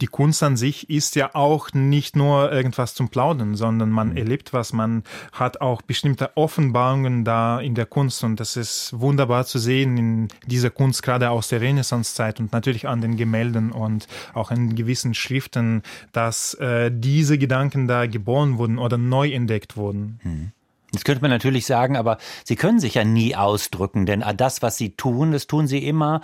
die Kunst an sich ist ja auch nicht nur irgendwas zum Plaudern, sondern man mhm. erlebt was, man hat auch bestimmte Offenbarungen da in der Kunst. Und das ist wunderbar zu sehen in dieser Kunst, gerade aus der Renaissancezeit und natürlich an den Gemälden und auch in gewissen Schriften, dass äh, diese Gedanken da geboren wurden oder neu entdeckt wurden. Mhm. Jetzt könnte man natürlich sagen, aber sie können sich ja nie ausdrücken, denn das, was sie tun, das tun sie immer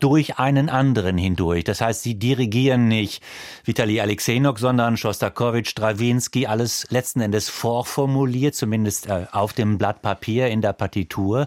durch einen anderen hindurch. Das heißt, sie dirigieren nicht Vitali Alexenok, sondern Shostakovich, Stravinsky, alles letzten Endes vorformuliert, zumindest auf dem Blatt Papier in der Partitur.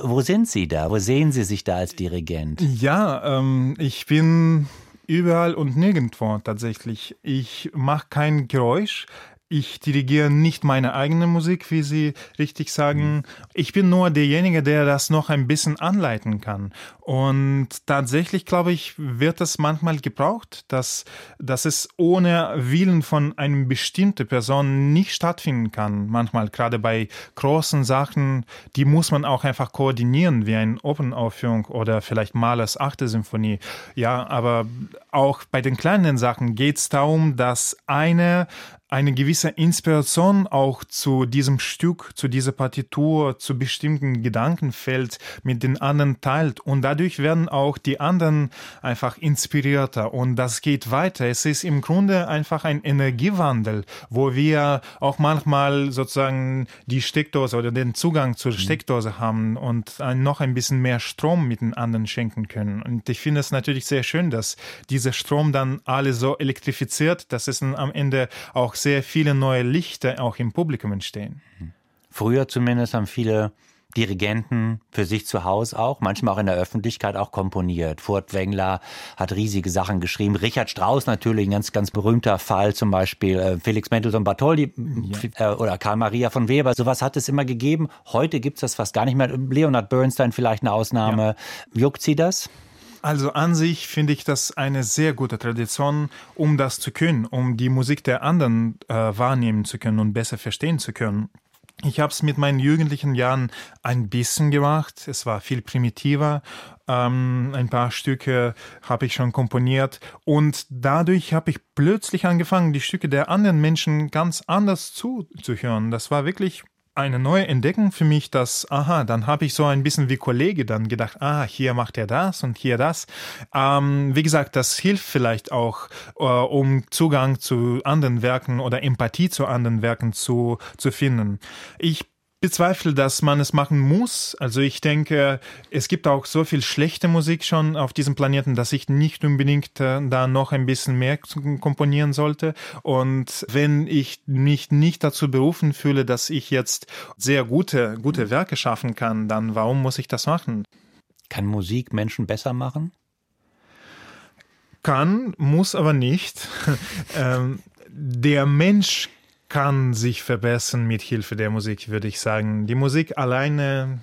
Wo sind Sie da? Wo sehen Sie sich da als Dirigent? Ja, ähm, ich bin überall und nirgendwo tatsächlich. Ich mache kein Geräusch. Ich dirigiere nicht meine eigene Musik, wie Sie richtig sagen. Ich bin nur derjenige, der das noch ein bisschen anleiten kann. Und tatsächlich, glaube ich, wird das manchmal gebraucht, dass, dass es ohne Willen von einer bestimmten Person nicht stattfinden kann. Manchmal, gerade bei großen Sachen, die muss man auch einfach koordinieren, wie eine Opernaufführung oder vielleicht Mahlers achte Symphonie. Ja, aber auch bei den kleinen Sachen geht es darum, dass eine eine gewisse Inspiration auch zu diesem Stück, zu dieser Partitur, zu bestimmten Gedankenfeld mit den anderen teilt. Und dadurch werden auch die anderen einfach inspirierter. Und das geht weiter. Es ist im Grunde einfach ein Energiewandel, wo wir auch manchmal sozusagen die Steckdose oder den Zugang zur Steckdose haben und noch ein bisschen mehr Strom mit den anderen schenken können. Und ich finde es natürlich sehr schön, dass dieser Strom dann alle so elektrifiziert, dass es am Ende auch sehr viele neue Lichter auch im Publikum entstehen. Früher zumindest haben viele Dirigenten für sich zu Hause auch, manchmal auch in der Öffentlichkeit auch komponiert. Furt Wengler hat riesige Sachen geschrieben. Richard Strauss natürlich, ein ganz, ganz berühmter Fall zum Beispiel. Felix Mendelssohn-Bartholdy ja. oder Karl Maria von Weber. Sowas hat es immer gegeben. Heute gibt es das fast gar nicht mehr. Leonard Bernstein vielleicht eine Ausnahme. Ja. Juckt Sie das? Also an sich finde ich das eine sehr gute Tradition, um das zu können, um die Musik der anderen äh, wahrnehmen zu können und besser verstehen zu können. Ich habe es mit meinen jugendlichen Jahren ein bisschen gemacht. Es war viel primitiver. Ähm, ein paar Stücke habe ich schon komponiert. Und dadurch habe ich plötzlich angefangen, die Stücke der anderen Menschen ganz anders zuzuhören. Das war wirklich eine neue Entdeckung für mich, dass, aha, dann habe ich so ein bisschen wie Kollege dann gedacht, ah, hier macht er das und hier das. Ähm, wie gesagt, das hilft vielleicht auch, äh, um Zugang zu anderen Werken oder Empathie zu anderen Werken zu, zu finden. Ich Ich bezweifle, dass man es machen muss. Also ich denke, es gibt auch so viel schlechte Musik schon auf diesem Planeten, dass ich nicht unbedingt da noch ein bisschen mehr komponieren sollte. Und wenn ich mich nicht dazu berufen fühle, dass ich jetzt sehr gute, gute Werke schaffen kann, dann warum muss ich das machen? Kann Musik Menschen besser machen? Kann, muss aber nicht. Der Mensch kann sich verbessern mit Hilfe der Musik, würde ich sagen. Die Musik alleine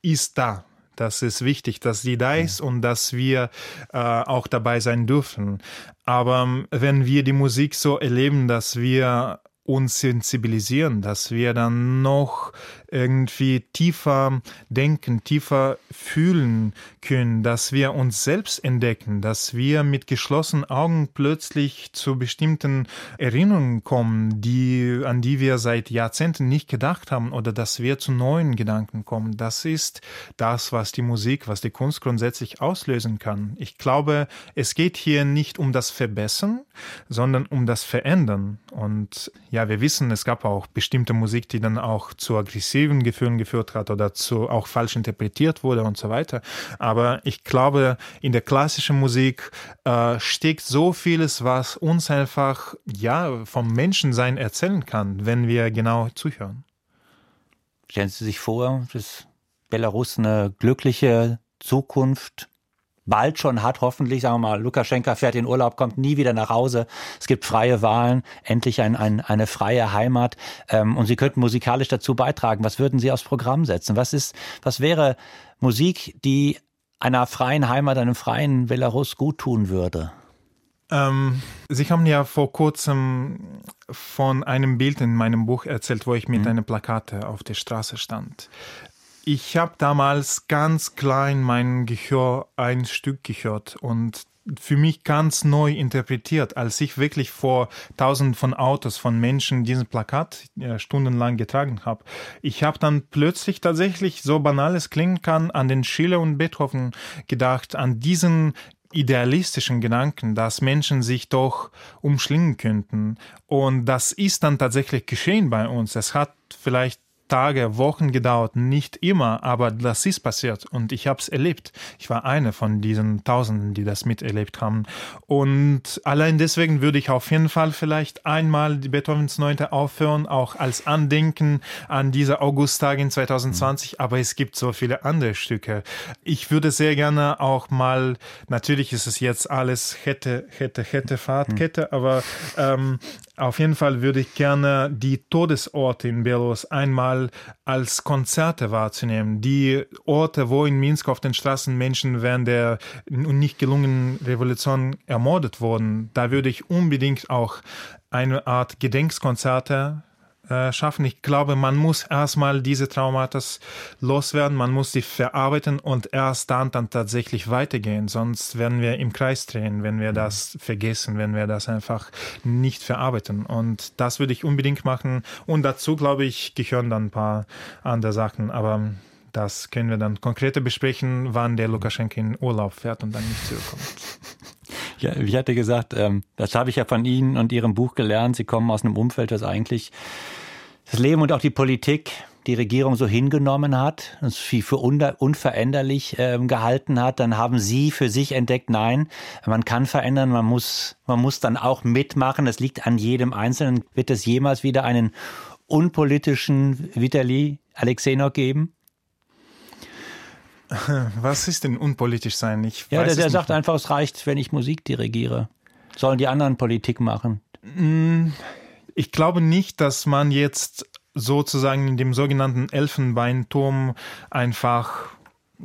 ist da. Das ist wichtig, dass sie da ist und dass wir äh, auch dabei sein dürfen. Aber wenn wir die Musik so erleben, dass wir uns sensibilisieren, dass wir dann noch irgendwie tiefer denken, tiefer fühlen können, dass wir uns selbst entdecken, dass wir mit geschlossenen Augen plötzlich zu bestimmten Erinnerungen kommen, die, an die wir seit Jahrzehnten nicht gedacht haben, oder dass wir zu neuen Gedanken kommen. Das ist das, was die Musik, was die Kunst grundsätzlich auslösen kann. Ich glaube, es geht hier nicht um das Verbessern, sondern um das Verändern. Und ja, wir wissen, es gab auch bestimmte Musik, die dann auch zu aggressiv Gefühlen geführt hat oder zu, auch falsch interpretiert wurde und so weiter. Aber ich glaube, in der klassischen Musik äh, steckt so vieles, was uns einfach ja, vom Menschensein erzählen kann, wenn wir genau zuhören. Stellen Sie sich vor, dass Belarus eine glückliche Zukunft bald schon hat, hoffentlich, sagen wir mal, Lukaschenka fährt in Urlaub, kommt nie wieder nach Hause. Es gibt freie Wahlen, endlich ein, ein, eine freie Heimat. Ähm, und Sie könnten musikalisch dazu beitragen. Was würden Sie aufs Programm setzen? Was ist, was wäre Musik, die einer freien Heimat, einem freien Belarus guttun würde? Ähm, Sie haben ja vor kurzem von einem Bild in meinem Buch erzählt, wo ich mit mhm. einer Plakate auf der Straße stand. Ich habe damals ganz klein mein Gehör ein Stück gehört und für mich ganz neu interpretiert, als ich wirklich vor tausenden von Autos, von Menschen diesen Plakat äh, stundenlang getragen habe. Ich habe dann plötzlich tatsächlich, so banal es klingen kann, an den Schiller und Beethoven gedacht, an diesen idealistischen Gedanken, dass Menschen sich doch umschlingen könnten. Und das ist dann tatsächlich geschehen bei uns. Es hat vielleicht Tage, Wochen gedauert, nicht immer, aber das ist passiert und ich habe es erlebt. Ich war einer von diesen Tausenden, die das miterlebt haben. Und allein deswegen würde ich auf jeden Fall vielleicht einmal die Beethovens Neunte aufhören, auch als Andenken an diese Augusttag in zwanzig zwanzig, aber es gibt so viele andere Stücke. Ich würde sehr gerne auch mal, natürlich ist es jetzt alles hätte, hätte, hätte, Fahrtkette, aber ähm, auf jeden Fall würde ich gerne die Todesorte in Belarus einmal als Konzerte wahrzunehmen. Die Orte, wo in Minsk auf den Straßen Menschen während der nicht gelungenen Revolution ermordet wurden, da würde ich unbedingt auch eine Art Gedenkskonzerte äh, schaffen. Ich glaube, man muss erstmal diese Traumata loswerden, man muss sie verarbeiten und erst dann, dann tatsächlich weitergehen. Sonst werden wir im Kreis drehen, wenn wir das vergessen, wenn wir das einfach nicht verarbeiten. Und das würde ich unbedingt machen. Und dazu, glaube ich, gehören dann ein paar andere Sachen. Aber das können wir dann konkreter besprechen, wann der Lukaschenka in Urlaub fährt und dann nicht zurückkommt. Ja, ich hatte gesagt, das habe ich ja von Ihnen und Ihrem Buch gelernt. Sie kommen aus einem Umfeld, das eigentlich das Leben und auch die Politik, die Regierung so hingenommen hat, es für unveränderlich gehalten hat. Dann haben Sie für sich entdeckt, nein, man kann verändern, man muss, man muss dann auch mitmachen. Das liegt an jedem Einzelnen. Wird es jemals wieder einen unpolitischen Vitali Alexenok geben? Was ist denn unpolitisch sein? Ich ja, weiß der, der es sagt nicht. Einfach, es reicht, wenn ich Musik dirigiere. Sollen die anderen Politik machen? Ich glaube nicht, dass man jetzt sozusagen in dem sogenannten Elfenbeinturm einfach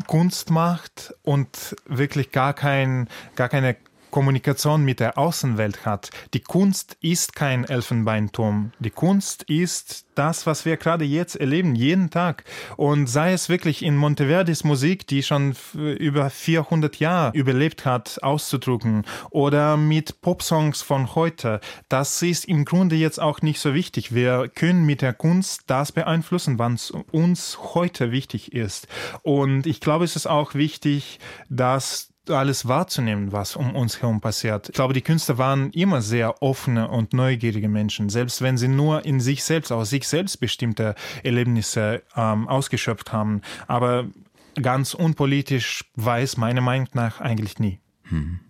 Kunst macht und wirklich gar, kein, gar keine Kommunikation mit der Außenwelt hat. Die Kunst ist kein Elfenbeinturm. Die Kunst ist das, was wir gerade jetzt erleben, jeden Tag. Und sei es wirklich in Monteverdis Musik, die schon f- über vierhundert Jahre überlebt hat, auszudrücken, oder mit Popsongs von heute, das ist im Grunde jetzt auch nicht so wichtig. Wir können mit der Kunst das beeinflussen, was uns heute wichtig ist. Und ich glaube, es ist auch wichtig, dass alles wahrzunehmen, was um uns herum passiert. Ich glaube, die Künstler waren immer sehr offene und neugierige Menschen, selbst wenn sie nur in sich selbst, aus sich selbst bestimmte Erlebnisse ähm, ausgeschöpft haben. Aber ganz unpolitisch war es meiner Meinung nach eigentlich nie. Hm.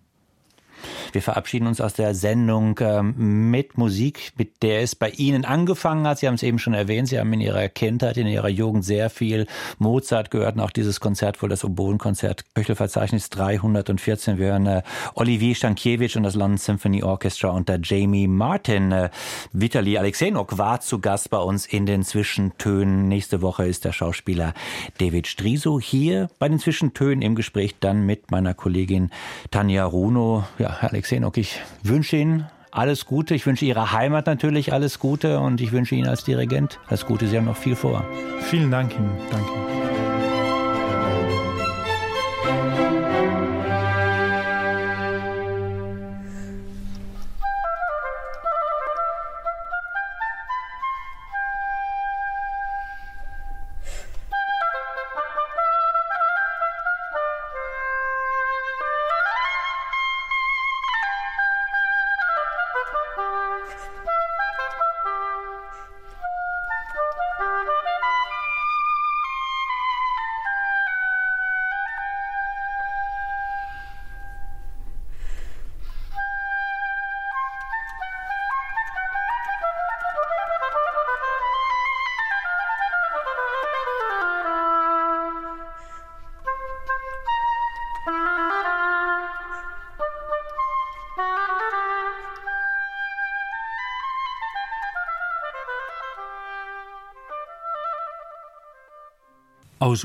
Wir verabschieden uns aus der Sendung ähm, mit Musik, mit der es bei Ihnen angefangen hat. Sie haben es eben schon erwähnt, Sie haben in Ihrer Kindheit, in Ihrer Jugend sehr viel Mozart gehört und auch dieses Konzert, wohl das Oboenkonzert, Köchelverzeichnis dreihundertvierzehn. Wir hören äh, Olivier Stankiewicz und das London Symphony Orchestra unter Jamie Martin. Äh, Vitali Alexenok war zu Gast bei uns in den Zwischentönen. Nächste Woche ist der Schauspieler David Striso hier bei den Zwischentönen im Gespräch, dann mit meiner Kollegin Tanja Runo. Ja, Herr Alexenok, ich wünsche Ihnen alles Gute. Ich wünsche Ihrer Heimat natürlich alles Gute und ich wünsche Ihnen als Dirigent alles Gute. Sie haben noch viel vor. Vielen Dank Ihnen. Danke. Aus